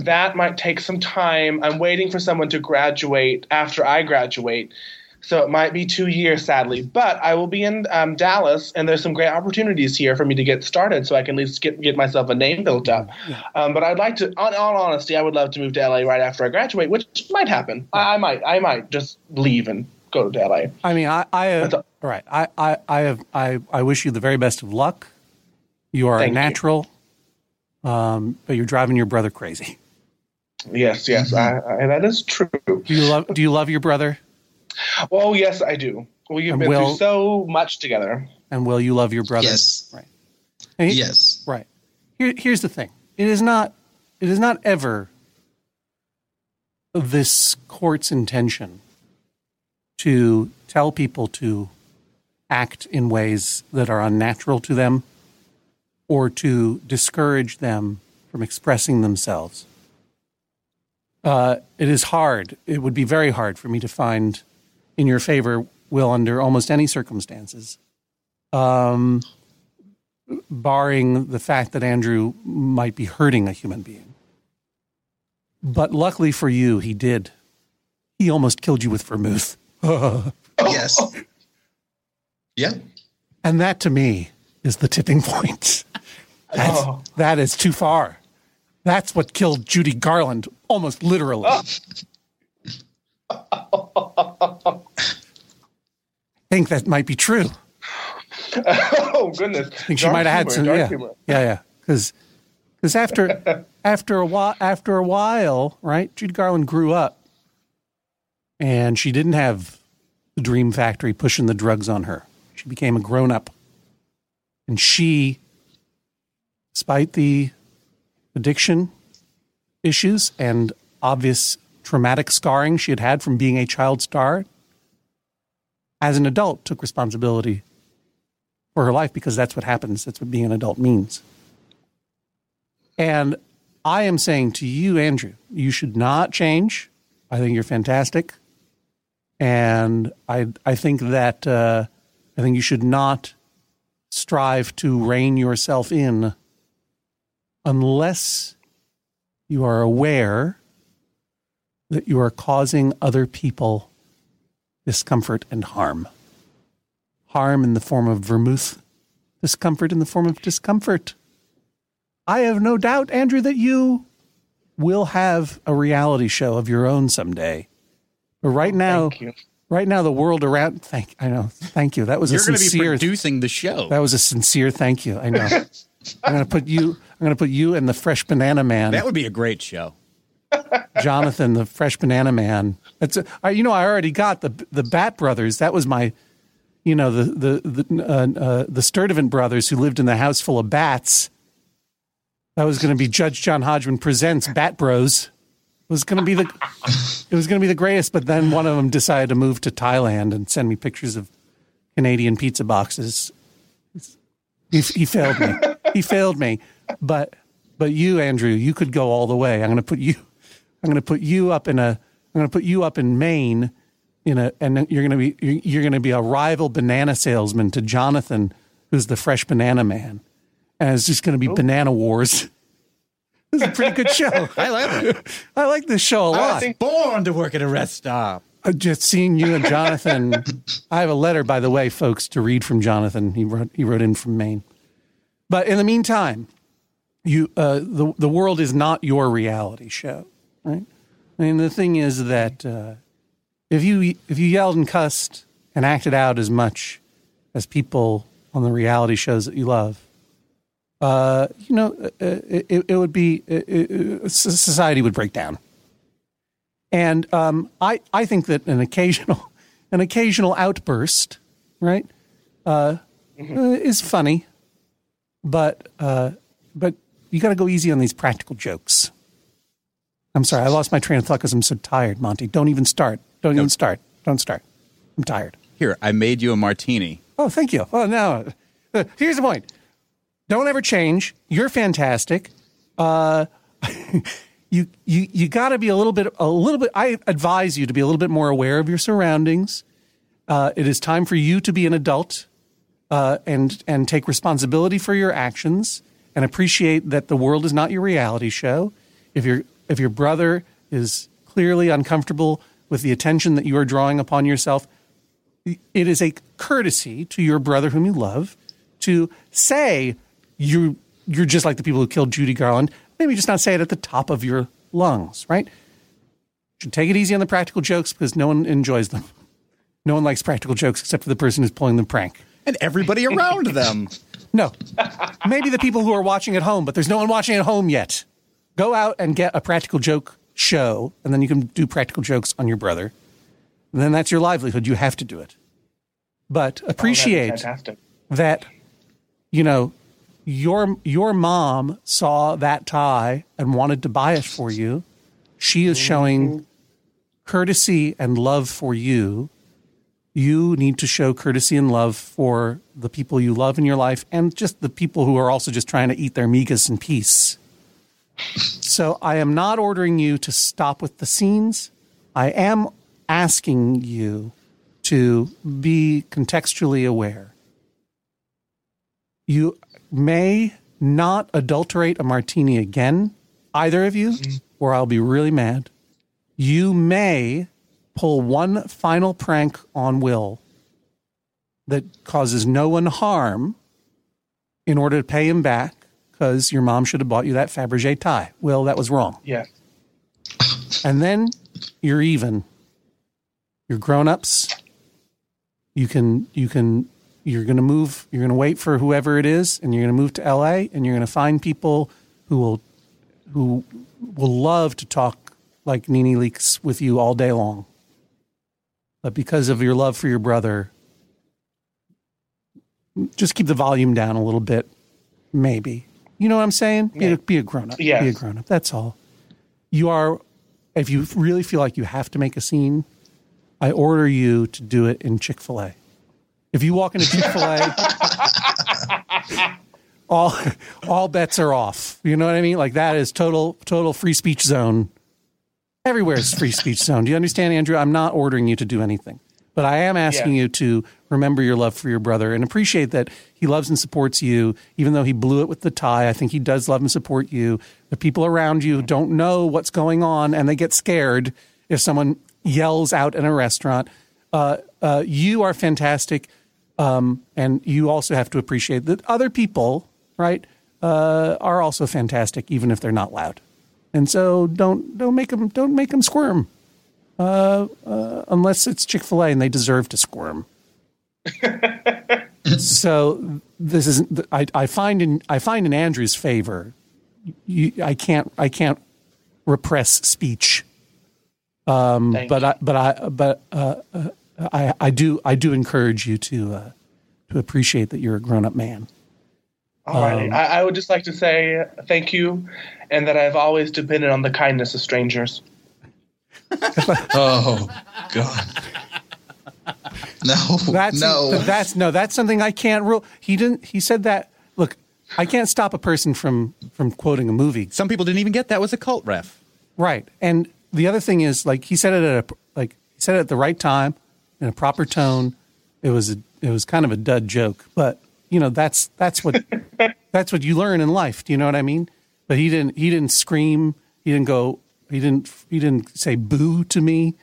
That might take some time. I'm waiting for someone to graduate after I graduate. So it might be two years, sadly. But I will be in um, Dallas, and there's some great opportunities here for me to get started so I can at least get, get myself a name built up. Yeah. Um, but I'd like to, in all honesty, I would love to move to L A right after I graduate, which might happen. Yeah. I, I might I might just leave and go to L A. I mean, I I, have, all right. I, I, I, have, I, I wish you the very best of luck. You are Thank a natural, you. Um, but you're driving your brother crazy. Yes, yes, I, I, that is true. Do you love? Do you love your brother? Oh, yes, I do. Well, you've and been will, through so much together. And will you love your brother? Yes, right. He, yes, right. Here, here's the thing: it is not, it is not ever this court's intention to tell people to act in ways that are unnatural to them, or to discourage them from expressing themselves. Uh, it is hard. It would be very hard for me to find in your favor, Will, under almost any circumstances, um, barring the fact that Andrew might be hurting a human being. But luckily for you, he did. He almost killed you with vermouth. Yes. Yeah. And that, to me, is the tipping point. That's, oh. That is too far. That's what killed Judy Garland, almost literally. Oh. I think that might be true. Oh, goodness. I think dark she might have humor, had some. Yeah, yeah, yeah. Because yeah. after, after, a while, after a while, right, Judy Garland grew up, and she didn't have the Dream Factory pushing the drugs on her. She became a grown-up. And she, despite the addiction issues and obvious traumatic scarring she had had from being a child star, as an adult took responsibility for her life, because that's what happens. That's what being an adult means. And I am saying to you, Andrew, you should not change. I think you're fantastic. And I I think that uh, I think you should not strive to rein yourself in unless you are aware that you are causing other people discomfort and harm. Harm in the form of vermouth discomfort in the form of discomfort. I have no doubt, Andrew, that you will have a reality show of your own someday. But right now, thank you. Right now, the world around. Thank I know. Thank you. That was You're a sincere. You're going to be producing the show. That was a sincere thank you. I know. I'm going to put you. I'm going to put you and the Fresh Banana Man. That would be a great show. Jonathan, the Fresh Banana Man. That's a, you know. I already got the the Bat Brothers. That was my. You know, the the the uh, uh, the Sturtevant brothers who lived in the house full of bats. That was going to be Judge John Hodgman presents Bat Bros. It was going to be the it was going to be the greatest. But then one of them decided to move to Thailand and send me pictures of Canadian pizza boxes. He, he failed me. He failed me. But but you, Andrew, you could go all the way. I'm going to put you. I'm going to put you up in a. I'm going to put you up in Maine. You know, and you're gonna be you're gonna be a rival banana salesman to Jonathan, who's the Fresh Banana Man, and it's just gonna be oh. banana wars. This is a pretty good show. I like it. I like this show a lot. I was born to work at a rest stop. Uh, just seeing you and Jonathan. I have a letter, by the way, folks, to read from Jonathan. He wrote he wrote in from Maine. But in the meantime, you uh, the the world is not your reality show, right? I mean, the thing is that. Uh, If you if you yelled and cussed and acted out as much as people on the reality shows that you love, uh, you know, uh, it, it would be it, it, society would break down. And um, I I think that an occasional an occasional outburst, right, uh, mm-hmm. uh, is funny, but uh, but you got to go easy on these practical jokes. I'm sorry, I lost my train of thought because I'm so tired, Monty. Don't even start. Don't nope. even start. Don't start. I'm tired. Here, I made you a martini. Oh, thank you. Oh, no. Here's the point. Don't ever change. You're fantastic. Uh, you you you got to be a little bit a little bit. I advise you to be a little bit more aware of your surroundings. Uh, it is time for you to be an adult uh, and and take responsibility for your actions and appreciate that the world is not your reality show. If you're if your brother is clearly uncomfortable with the attention that you are drawing upon yourself, it is a courtesy to your brother whom you love to say you, you're just like the people who killed Judy Garland. Maybe just not say it at the top of your lungs, right? You should take it easy on the practical jokes because no one enjoys them. No one likes practical jokes except for the person who's pulling the prank. And everybody around them. No. Maybe the people who are watching at home, but there's no one watching at home yet. Go out and get a practical joke show, and then you can do practical jokes on your brother. And then that's your livelihood. You have to do it. But appreciate oh, that, you know, your your mom saw that tie and wanted to buy it for you. She is showing courtesy and love for you. You need to show courtesy and love for the people you love in your life and just the people who are also just trying to eat their migas in peace. So I am not ordering you to stop with the scenes. I am asking you to be contextually aware. You may not adulterate a martini again, either of you, or I'll be really mad. You may pull one final prank on Will that causes no one harm in order to pay him back. Because your mom should have bought you that Fabergé tie. Well, that was wrong. Yeah. And then you're even. You're grown-ups. You can, you can, you're going to move, you're going to wait for whoever it is, and you're going to move to L A, and you're going to find people who will, who will love to talk like NeNe Leakes with you all day long. But because of your love for your brother, just keep the volume down a little bit, maybe. You know what I'm saying? Be, yeah. a, be a grown-up. Yeah. Be a grown-up. That's all. You are, if you really feel like you have to make a scene, I order you to do it in Chick-fil-A. If you walk into Chick-fil-A, all all bets are off. You know what I mean? Like that is total total free speech zone. Everywhere is free speech zone. Do you understand, Andrew? I'm not ordering you to do anything. But I am asking yeah. you to remember your love for your brother and appreciate that he loves and supports you, even though he blew it with the tie. I think he does love and support you. The people around you don't know what's going on, and they get scared if someone yells out in a restaurant. Uh, uh, you are fantastic. Um, and you also have to appreciate that other people, right, uh, are also fantastic, even if they're not loud. And so don't don't make them don't make them squirm, uh, uh, unless it's Chick-fil-A and they deserve to squirm. So this is I, I find in I find in Andrew's favor. You, I can't I can't repress speech, um, but I, but I but uh, uh, I I do I do encourage you to uh, to appreciate that you're a grown up man. All right, um, I, I would just like to say thank you, and that I've always depended on the kindness of strangers. Oh God. No, that's, no, that's no, that's something I can't rule. He didn't. He said that. Look, I can't stop a person from from quoting a movie. Some people didn't even get that was a cult ref, right? And the other thing is, like he said it at a like he said it at the right time in a proper tone. It was a, it was kind of a dud joke, but you know that's that's what that's what you learn in life. Do you know what I mean? But he didn't. He didn't scream. He didn't go. He didn't. He didn't say boo to me.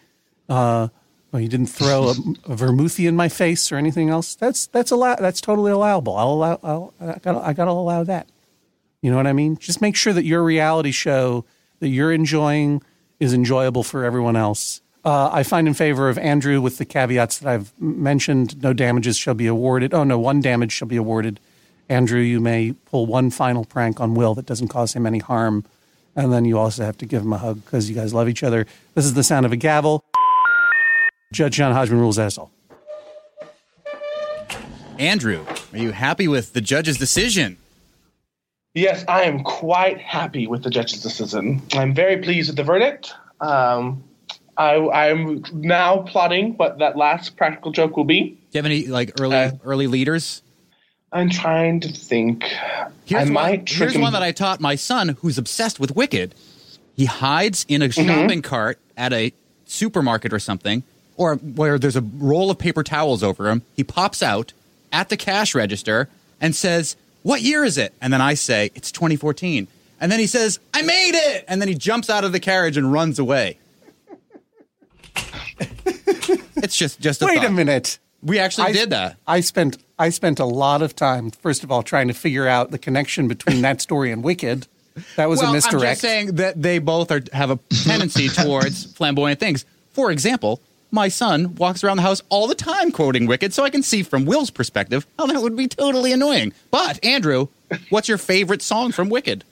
Uh, Well, you didn't throw a, a vermouthie in my face or anything else. That's that's allow, That's totally allowable. I'll allow. I'll, I gotta, I gotta allow that. You know what I mean? Just make sure that your reality show that you're enjoying is enjoyable for everyone else. Uh, I find in favor of Andrew with the caveats that I've mentioned. No damages shall be awarded. Oh no, one damage shall be awarded. Andrew, you may pull one final prank on Will that doesn't cause him any harm, and then you also have to give him a hug because you guys love each other. This is the sound of a gavel. Judge John Hodgman rules as all. Andrew, are you happy with the judge's decision? Yes, I am quite happy with the judge's decision. I'm very pleased with the verdict. Um, I, I'm now plotting what that last practical joke will be. Do you have any like early uh, early leaders? I'm trying to think. Here's, I might one, here's one that I taught my son, who's obsessed with Wicked. He hides in a mm-hmm. shopping cart at a supermarket or something, or where there's a roll of paper towels over him. He pops out at the cash register and says, "What year is it?" And then I say, "It's twenty fourteen. And then he says, "I made it!" And then he jumps out of the carriage and runs away. It's just, just a Wait thought. a minute. We actually I, did that. I spent, I spent a lot of time, first of all, trying to figure out the connection between that story and Wicked. That was well, a misdirect. I'm just saying that they both are, have a tendency towards flamboyant things. For example, my son walks around the house all the time quoting Wicked, so I can see from Will's perspective how that would be totally annoying. But, Andrew, what's your favorite song from Wicked?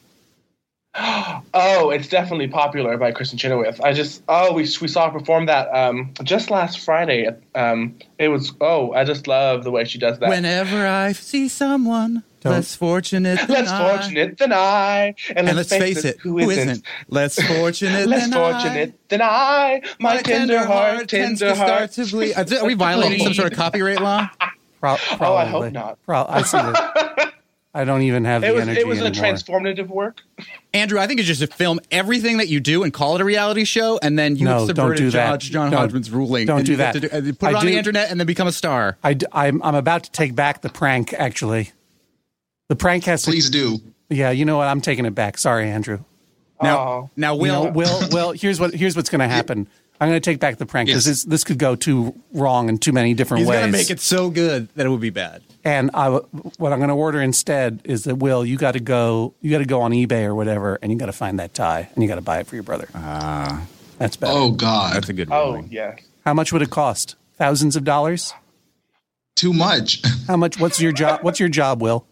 Oh, it's definitely "Popular" by Kristen Chenoweth. I just, oh, we we saw her perform that um, just last Friday. Um, it was, oh, I just love the way she does that. Whenever I see someone Don't. less fortunate than less I. Less fortunate than I. And, and let's face, face it, who isn't? isn't? Less fortunate less than I. Less fortunate than I. My, My tender, tender heart, tends tender to heart. Start to bleed. Are we violating some sort of copyright law? Pro- probably. Oh, I hope not. Pro- I see that. I don't even have it the was, energy It was anymore. A transformative work. Andrew, I think it's just to film everything that you do and call it a reality show, and then you no, subverted Judge John Hodgman's don't, ruling. Don't do that. Do, put it I on do, the internet and then become a star. I, I'm, I'm about to take back the prank, actually. The prank has to. Please do. Yeah, you know what? I'm taking it back. Sorry, Andrew. Now, Aww. now, Will, you know, Will, Will. Here's what. Here's what's going to happen. I'm going to take back the prank because yes. this, this could go too wrong in too many different He's ways. He's going to make it so good that it would be bad. And I, what I'm going to order instead is that Will, you got to go. You got to go on eBay or whatever, and you got to find that tie and you got to buy it for your brother. Ah, uh, that's better. Oh God, that's a good. Oh ruling. yeah. How much would it cost? Thousands of dollars? Too much. How much? What's your job? What's your job, Will?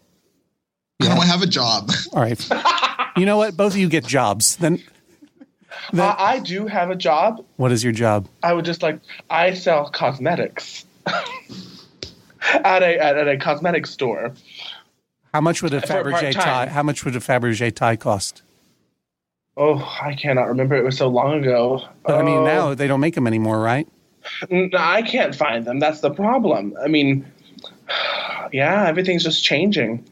I don't have a job. All right. You know what? Both of you get jobs. Then, then uh, I do have a job. What is your job? I would just like I sell cosmetics at a at a cosmetic store. How much would a Fabergé tie? How much would a Fabergé tie cost? Oh, I cannot remember. It was so long ago. But oh. I mean, now they don't make them anymore, right? No, I can't find them. That's the problem. I mean, yeah, everything's just changing.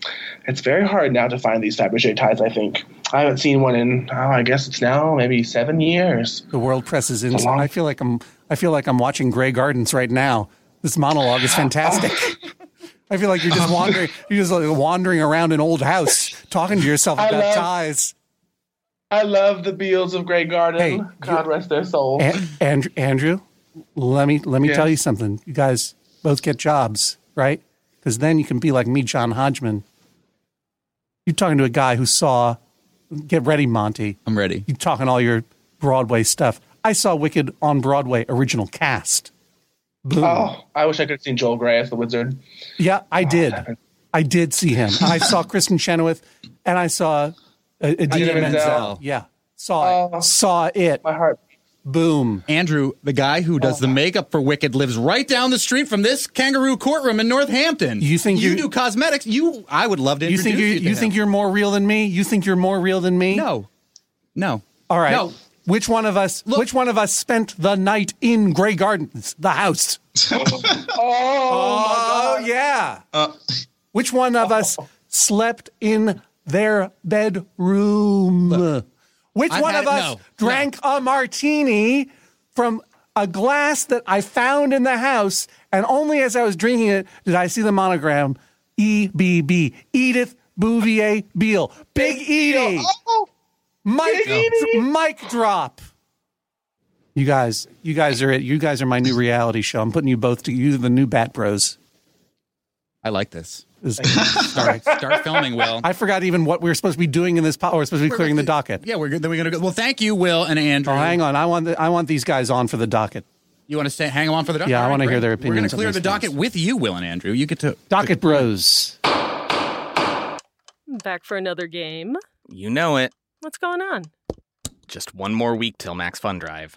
It's very hard now to find these Fabergé ties, I think. I haven't seen one in, oh, I guess it's now maybe seven years. The world presses in. Long- I feel like I'm I feel like I'm watching Grey Gardens right now. This monologue is fantastic. I feel like you're just wandering you're just like wandering around an old house talking to yourself about I love, ties. I love the Beals of Grey Garden. Hey, God you, rest their soul. And, and, Andrew, let me let me yeah. tell you something. You guys both get jobs, right? because then you can be like me, John Hodgman. You're talking to a guy who saw, get ready, Monty. I'm ready. You're talking all your Broadway stuff. I saw Wicked on Broadway, original cast. Boom. Oh, I wish I could have seen Joel Grey as the Wizard. Yeah, I oh, did. I did see him. I saw Kristen Chenoweth, and I saw Idina Menzel. Yeah, saw oh, it. Saw it. My heart. Boom. Andrew, the guy who does oh, the makeup for Wicked, lives right down the street from this kangaroo courtroom in Northampton. You think you, you do cosmetics? You, I would love to introduce you. Think you, you, to you him. Think you're more real than me? You think you're more real than me? No, no. All right. No. Which one of us? Look, which one of us spent the night in Grey Gardens, the house? oh, oh my God. Yeah. Uh, which one of oh. us slept in their bedroom? Look, which I've one of it, us no, drank no. a martini from a glass that I found in the house, and only as I was drinking it did I see the monogram E B B, Edith Bouvier Beale, Big Edie. Oh. Mic, no. mic drop. You guys, you guys are it. You guys are my new reality show. I'm putting you both to you, the new Bat Bros. I like this. Start, start filming, Will. I forgot even what we were supposed to be doing in this pod. We're supposed to be clearing the docket. Yeah, we're good. Then we're gonna go. Well, thank you, Will and Andrew. Oh, hang on. I want the, I want these guys on for the docket. You want to stay? Hang on for the docket. Yeah, I want to hear their opinions. We're gonna clear the docket with you, Will and Andrew. You get to Docket Bros. Back for another game. You know it. What's going on? Just one more week till Max Fun Drive.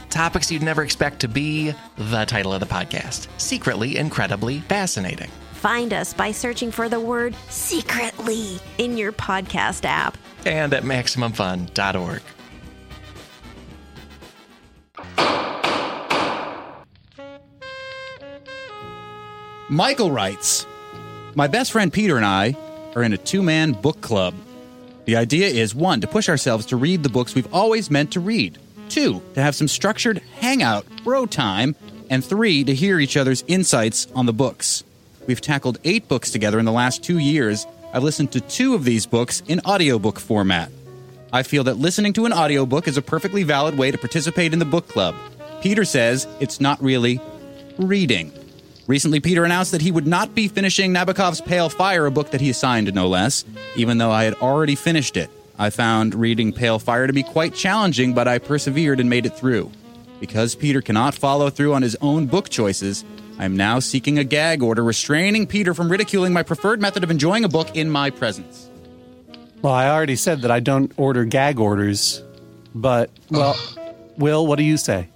Topics you'd never expect to be the title of the podcast. Secretly Incredibly Fascinating. Find us by searching for the word secretly in your podcast app. And at Maximum Fun dot org. Michael writes, my best friend Peter and I are in a two-man book club. The idea is, one, to push ourselves to read the books we've always meant to read. Two, to have some structured hangout, bro time, and three, to hear each other's insights on the books. We've tackled eight books together in the last two years. I've listened to two of these books in audiobook format. I feel that listening to an audiobook is a perfectly valid way to participate in the book club. Peter says it's not really reading. Recently, Peter announced that he would not be finishing Nabokov's Pale Fire, a book that he assigned, no less, even though I had already finished it. I found reading Pale Fire to be quite challenging, but I persevered and made it through. Because Peter cannot follow through on his own book choices, I am now seeking a gag order restraining Peter from ridiculing my preferred method of enjoying a book in my presence. Well, I already said that I don't order gag orders, but, well, Will, what do you say?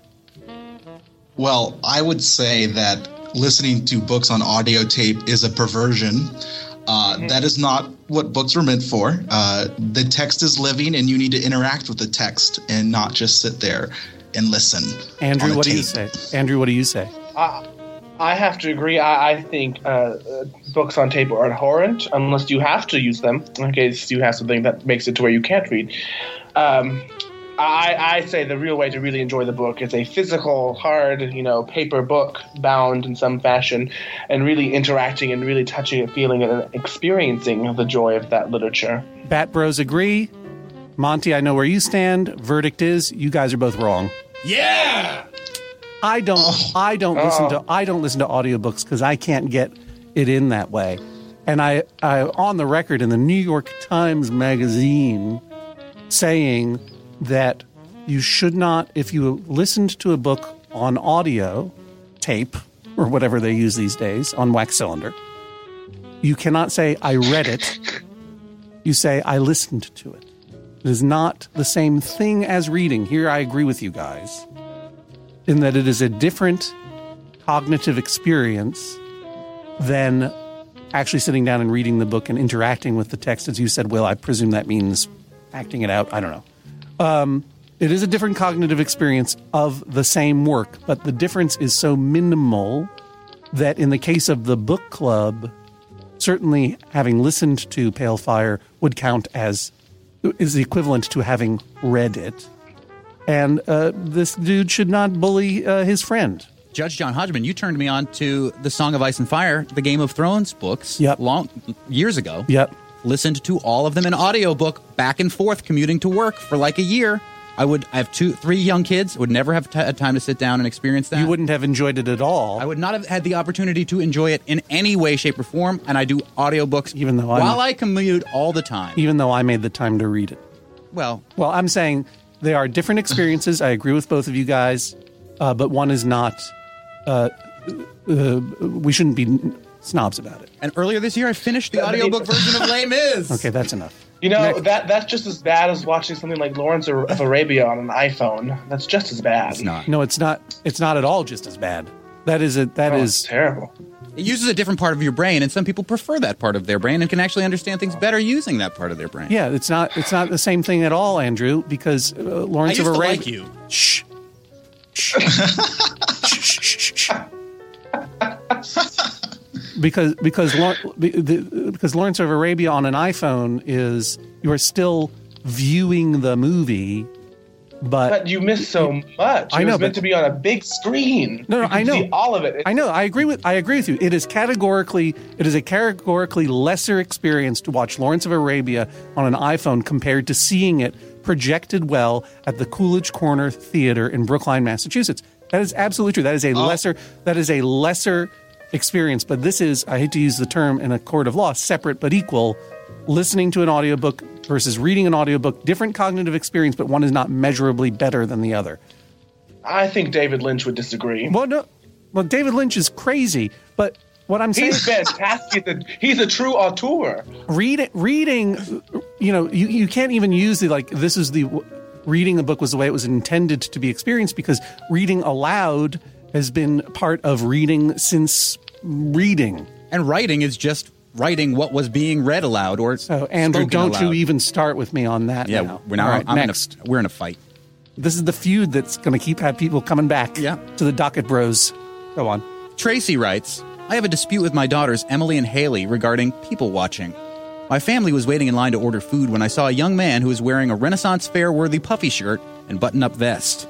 Well, I would say that listening to books on audio tape is a perversion. Uh, that is not what books were meant for. Uh, the text is living, and you need to interact with the text and not just sit there and listen. Andrew, what tape. do you say? Andrew, what do you say? Uh, I have to agree. I, I think uh, books on tape are abhorrent unless you have to use them, in case you have something that makes it to where you can't read. Um, I, I say the real way to really enjoy the book is a physical, hard, you know, paper book bound in some fashion, and really interacting and really touching and feeling and experiencing the joy of that literature. Bat Bros agree. Monty, I know where you stand. Verdict is you guys are both wrong. Yeah. I don't. Oh. I don't oh. listen to. I don't listen to audiobooks because I can't get it in that way. And I, I on the record in the New York Times Magazine saying that you should not, if you listened to a book on audio, tape, or whatever they use these days, on wax cylinder, you cannot say, I read it. You say, I listened to it. It is not the same thing as reading. Here I agree with you guys in that it is a different cognitive experience than actually sitting down and reading the book and interacting with the text. As you said, Will, I presume that means acting it out. I don't know. Um, it is a different cognitive experience of the same work, but the difference is so minimal that in the case of the book club, certainly having listened to Pale Fire would count as, is the equivalent to having read it. And uh, this dude should not bully uh, his friend. Judge John Hodgman, you turned me on to The Song of Ice and Fire, the Game of Thrones books, yep. long years ago. Yep. Listened to all of them in audiobook, back and forth, commuting to work for like a year. I would. I have two, three young kids. Would never have t- time to sit down and experience that. You wouldn't have enjoyed it at all. I would not have had the opportunity to enjoy it in any way, shape, or form. And I do audiobooks even though while I'm, I commute all the time. Even though I made the time to read it. Well, well, I'm saying they are different experiences. I agree with both of you guys, uh, but one is not. Uh, uh, we shouldn't be snobs about it. And earlier this year, I finished the audiobook version of Les Mis. Okay, that's enough. You know, Next. that that's just as bad as watching something like Lawrence of Arabia on an iPhone. That's just as bad. It's not. No, it's not. It's not at all just as bad. That is a, that oh, is terrible. It uses a different part of your brain, and some people prefer that part of their brain and can actually understand things better using that part of their brain. Yeah, it's not. It's not the same thing at all, Andrew. Because uh, Lawrence I used of Arabia. To like you. Shh. Shh. because because because Lawrence of Arabia on an iPhone is you are still viewing the movie, but, but you miss so you, much. It I know, was meant but, to be on a big screen. No, no, you can I know see all of it. It's, I know. I agree with I agree with you. It is categorically it is a categorically lesser experience to watch Lawrence of Arabia on an iPhone compared to seeing it projected well at the Coolidge Corner Theater in Brookline, Massachusetts. That is absolutely true. That is a oh. lesser. That is a lesser experience. But this is, I hate to use the term in a court of law, separate but equal. Listening to an audiobook versus reading an audiobook, different cognitive experience, but one is not measurably better than the other. I think David Lynch would disagree. Well, no, well, David Lynch is crazy, but what I'm saying, he's fantastic. He's a true auteur. Read, reading, you know, you, you can't even use the like. This is the. Reading a book was the way it was intended to be experienced because reading aloud has been part of reading since reading. And writing is just writing what was being read aloud or so, Andrew, don't aloud. You even start with me on that yeah, now. We're, now right, I'm next. In a, we're in a fight. This is the feud that's going to keep have people coming back yeah. to the Docket Bros. Go on. Tracy writes, I have a dispute with my daughters, Emily and Haley, regarding people watching. My family was waiting in line to order food when I saw a young man who was wearing a Renaissance Fair-worthy puffy shirt and button-up vest.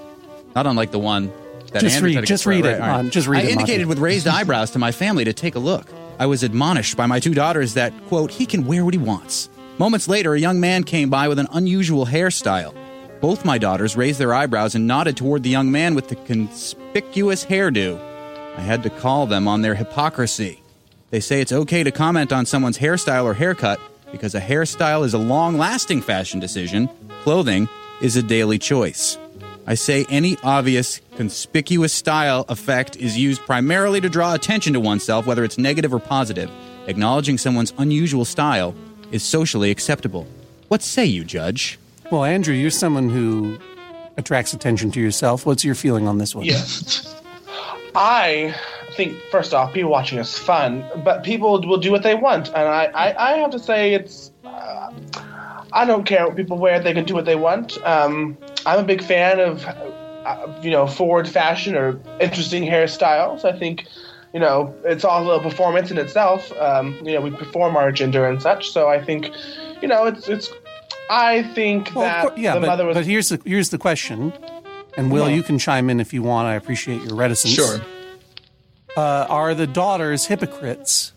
Not unlike the one that just Andrew read, had just, read right, it, right. Um, just read I it. I indicated Monty. With raised eyebrows to my family to take a look. I was admonished by my two daughters that, quote, he can wear what he wants. Moments later, a young man came by with an unusual hairstyle. Both my daughters raised their eyebrows and nodded toward the young man with the conspicuous hairdo. I had to call them on their hypocrisy. They say it's okay to comment on someone's hairstyle or haircut because a hairstyle is a long-lasting fashion decision. Clothing is a daily choice. I say any obvious, conspicuous style effect is used primarily to draw attention to oneself, whether it's negative or positive. Acknowledging someone's unusual style is socially acceptable. What say you, Judge? Well, Andrew, you're someone who attracts attention to yourself. What's your feeling on this one? Yeah. I... I think, first off, people watching is fun, but people will do what they want. And I, I, I have to say it's uh, I don't care what people wear. They can do what they want. Um, I'm a big fan of, uh, you know, forward fashion or interesting hairstyles. I think, you know, it's all a performance in itself. Um, you know, we perform our gender and such. So I think, you know, it's it's. I think well, that course, yeah, the but, mother was. But here's the, here's the question. And, Will, yeah. you can chime in if you want. I appreciate your reticence. Sure. Uh, are the daughters hypocrites?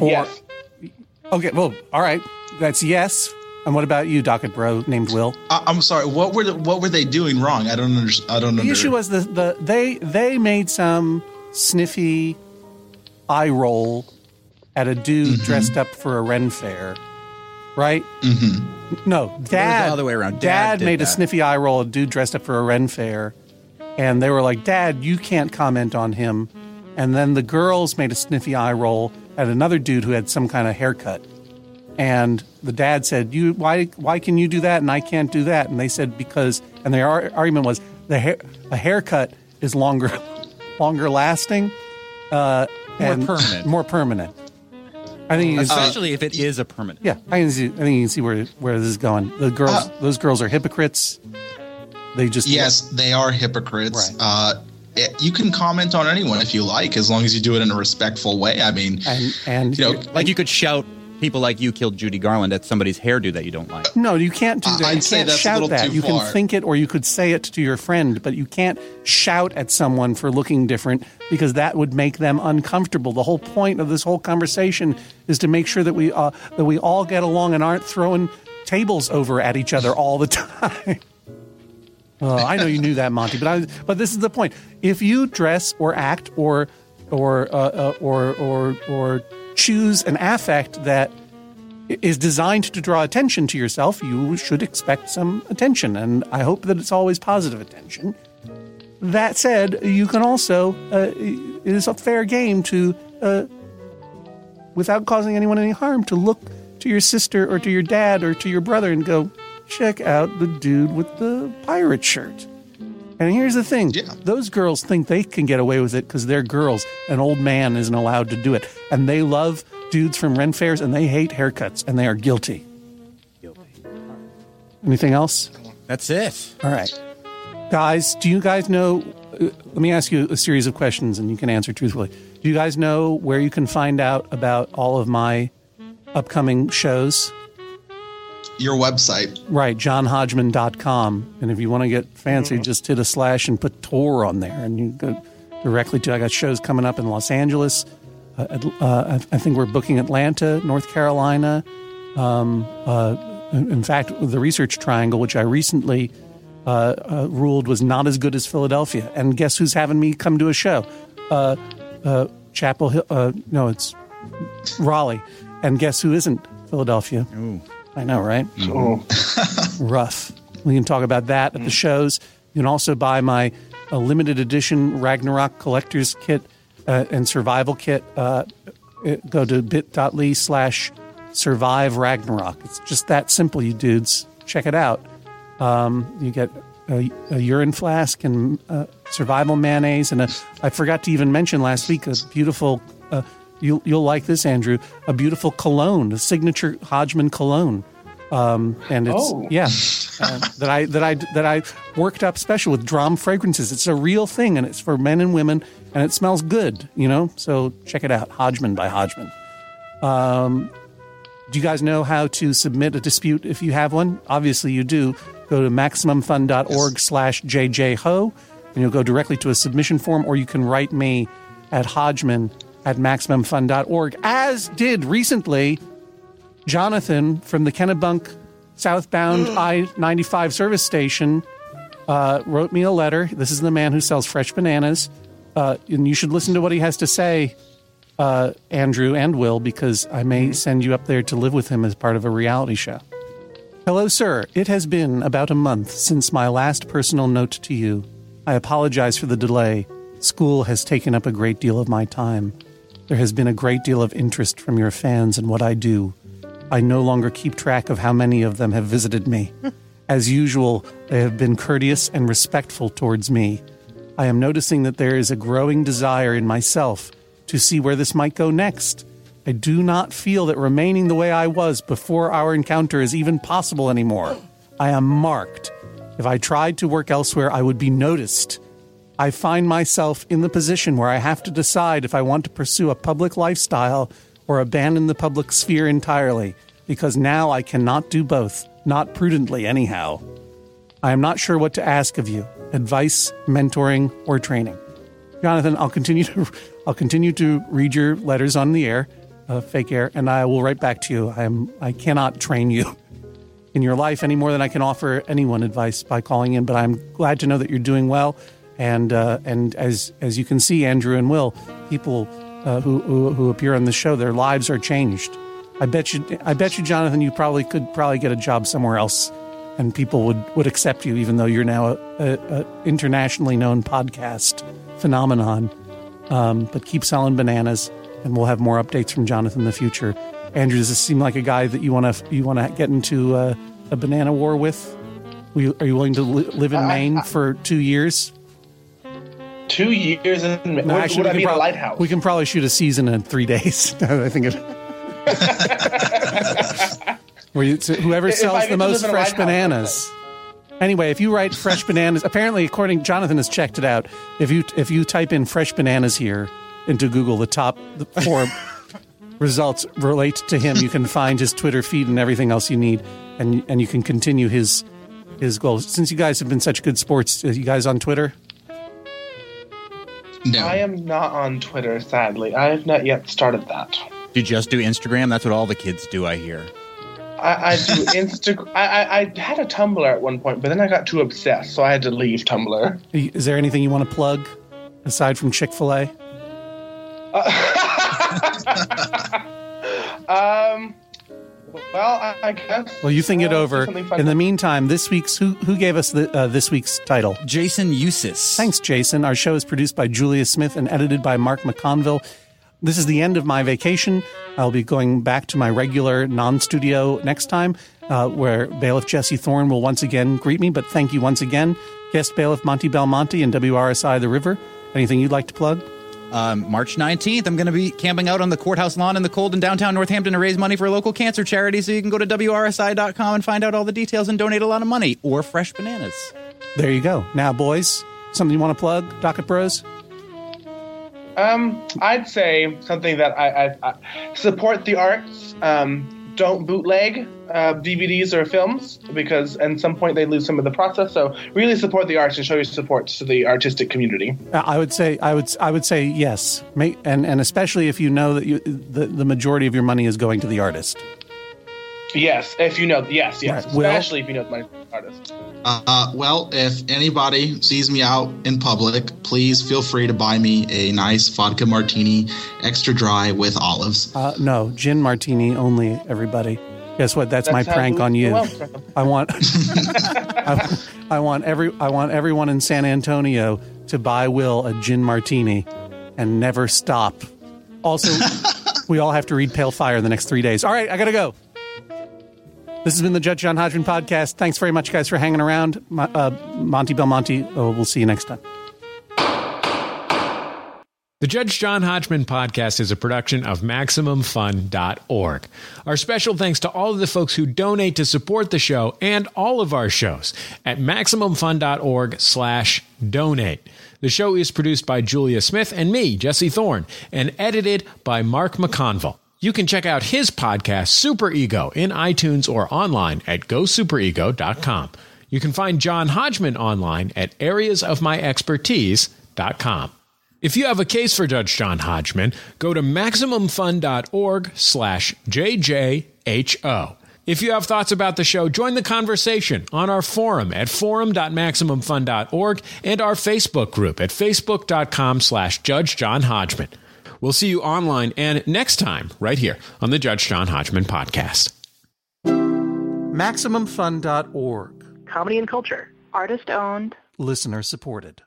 Or, yes. Okay, well, all right. That's yes. And what about you, Docket Bro, named Will? I, I'm sorry. What were the, what were they doing wrong? I don't understand. I don't understand. The issue was the, the they they made some sniffy eye roll at a dude mm-hmm. dressed up for a Ren Fair, right? Mm-hmm. No, Dad. It was the other way around. Dad, Dad made that. a sniffy eye roll. A dude dressed up for a Ren Fair, and they were like, "Dad, you can't comment on him." And then the girls made a sniffy eye roll at another dude who had some kind of haircut. And the dad said, "You, why, why can you do that and I can't do that?" And they said, because, and their ar- argument was, the hair, a haircut is longer, longer lasting, uh, more and permanent. More permanent. I think, especially uh, if it is a permanent. Yeah, I can see, I think you can see where where this is going. The girls, uh, those girls are hypocrites. They just yes, they are hypocrites. Right. Uh, You can comment on anyone if you like, as long as you do it in a respectful way. I mean, and, and you know, like and, you could shout, people like you killed Judy Garland at somebody's hairdo that you don't like. No, you can't do that. I'd you can't shout that. You far. can think it, or you could say it to your friend, but you can't shout at someone for looking different, because that would make them uncomfortable. The whole point of this whole conversation is to make sure that we uh, that we all get along and aren't throwing tables over at each other all the time. Oh, I know you knew that, Monty, but I, but this is the point. If you dress or act or or uh, uh, or or or choose an affect that is designed to draw attention to yourself, you should expect some attention, and I hope that it's always positive attention. That said, you can also uh, it is a fair game to, uh, without causing anyone any harm, to look to your sister or to your dad or to your brother and go, "Check out the dude with the pirate shirt." And here's the thing. Yeah. Those girls think they can get away with it because they're girls. An old man isn't allowed to do it. And they love dudes from Ren Fairs, and they hate haircuts, and they are guilty. Guilty. Anything else? That's it. All right. Guys, do you guys know... Let me ask you a series of questions, and you can answer truthfully. Do you guys know where you can find out about all of my upcoming shows? Your website. Right, john hodgman dot com. And if you want to get fancy, mm-hmm. just hit a slash and put tour on there. And you go directly to, I got shows coming up in Los Angeles. Uh, uh, I think we're booking Atlanta, North Carolina. Um, uh, in fact, the Research Triangle, which I recently uh, uh, ruled was not as good as Philadelphia. And guess who's having me come to a show? Uh, uh, Chapel Hill. Uh, no, it's Raleigh. And guess who isn't? Philadelphia. Ooh. I know, right? Mm-hmm. Rough. We can talk about that at the shows. You can also buy my uh, limited edition Ragnarok Collector's Kit uh, and Survival Kit. Uh, it, go to bit.ly slash survive Ragnarok. It's just that simple, you dudes. Check it out. Um, you get a, a urine flask and uh, survival mayonnaise. And a, I forgot to even mention last week a beautiful... Uh, You'll, you'll like this, Andrew, a beautiful cologne, a signature Hodgman cologne. Um, and it's, oh. yeah, uh, that I that I, that I worked up special with Drom Fragrances. It's a real thing, and it's for men and women, and it smells good, you know? So check it out, Hodgman by Hodgman. Um, do you guys know how to submit a dispute if you have one? Obviously you do. Go to maximum fun dot org slash J J H O, and you'll go directly to a submission form, or you can write me at Hodgman at maximum fun dot org, as did recently Jonathan from the Kennebunk Southbound I ninety-five service station uh, wrote me a letter. This is the man who sells fresh bananas. Uh, and you should listen to what he has to say, uh, Andrew and Will, because I may send you up there to live with him as part of a reality show. "Hello, sir. It has been about a month since my last personal note to you. I apologize for the delay. School has taken up a great deal of my time. There has been a great deal of interest from your fans in what I do. I no longer keep track of how many of them have visited me. As usual, they have been courteous and respectful towards me. I am noticing that there is a growing desire in myself to see where this might go next. I do not feel that remaining the way I was before our encounter is even possible anymore. I am marked. If I tried to work elsewhere, I would be noticed. I find myself in the position where I have to decide if I want to pursue a public lifestyle or abandon the public sphere entirely, because now I cannot do both, not prudently anyhow. I am not sure what to ask of you, advice, mentoring, or training." Jonathan, I'll continue to I'll continue to read your letters on the air, uh, fake air, and I will write back to you. I am I cannot train you in your life any more than I can offer anyone advice by calling in, but I'm glad to know that you're doing well. And uh, and as as you can see, Andrew and Will, people uh, who, who who appear on the show, their lives are changed I bet you, I bet you, Jonathan, you probably could probably get a job somewhere else, and people would, would accept you, even though you're now a, a, a internationally known podcast phenomenon. Um, but keep selling bananas, and we'll have more updates from Jonathan in the future. Andrew, does this seem like a guy that you want to you want to get into a, a banana war with? Are you, are you willing to li- live in Maine uh, I, for two years? Two years in Maine? No, actually, would I be prob- a lighthouse? We can probably shoot a season in three days. I think it. Where you, so whoever sells the most fresh bananas. Anyway, if you write fresh bananas, apparently, according Jonathan has checked it out. If you if you type in fresh bananas here into Google, the top four results relate to him. You can find his Twitter feed and everything else you need, and and you can continue his his goals. Since you guys have been such good sports, are you guys on Twitter? No, I am not on Twitter. Sadly, I have not yet started that. You just do Instagram? That's what all the kids do, I hear. I, I do Instagram. I, I had a Tumblr at one point, but then I got too obsessed, so I had to leave Tumblr. Is there anything you want to plug aside from Chick-fil-A? Uh, um. Well, I, I guess. Well, you think uh, it over. In the meantime, this week's who who gave us the uh, this week's title? Jason Eusis. Thanks, Jason. Our show is produced by Julia Smith and edited by Mark McConville. This is the end of my vacation. I'll be going back to my regular non-studio next time, uh, where Bailiff Jesse Thorne will once again greet me. But thank you once again, guest Bailiff Monty Belmonte and W R S I The River. Anything you'd like to plug? Um, March nineteenth, I'm going to be camping out on the courthouse lawn in the cold in downtown Northampton to raise money for a local cancer charity. So you can go to W R S I dot com and find out all the details and donate a lot of money or fresh bananas. There you go. Now, boys, something you want to plug, Docket Bros? Um, I'd say something that I, I, I support the arts. Um, don't bootleg uh, D V Ds or films, because at some point they lose some of the process. So really support the arts and show your support to the artistic community. I would say I would I would say yes, Make, and and especially if you know that you the, the majority of your money is going to the artist. Yes, if you know, yes, yes, right. Especially Will? If you know the money from the artist. Uh, uh, well, if anybody sees me out in public, please feel free to buy me a nice vodka martini, extra dry with olives. Uh, no, gin martini only, everybody. Guess what? That's, That's my prank on you. I want, I, I want every, I want everyone in San Antonio to buy Will a gin martini, and never stop. Also, we all have to read Pale Fire in the next three days. All right, I gotta go. This has been the Judge John Hodgman podcast. Thanks very much, guys, for hanging around. Uh, Monty Belmonte, oh, we'll see you next time. The Judge John Hodgman podcast is a production of Maximum Fun dot org. Our special thanks to all of the folks who donate to support the show and all of our shows at Maximum Fun dot org slash donate. The show is produced by Julia Smith and me, Jesse Thorne, and edited by Mark McConville. You can check out his podcast, Super Ego, in iTunes or online at Go Super Ego dot com. You can find John Hodgman online at Areas Of My Expertise dot com. If you have a case for Judge John Hodgman, go to Maximum Fun dot org slash J J H O. If you have thoughts about the show, join the conversation on our forum at forum dot Maximum Fun dot org and our Facebook group at Facebook dot com slash Judge John Hodgman. We'll see you online and next time right here on the Judge John Hodgman podcast. Maximum Fun dot org. Comedy and culture. Artist owned. Listener supported.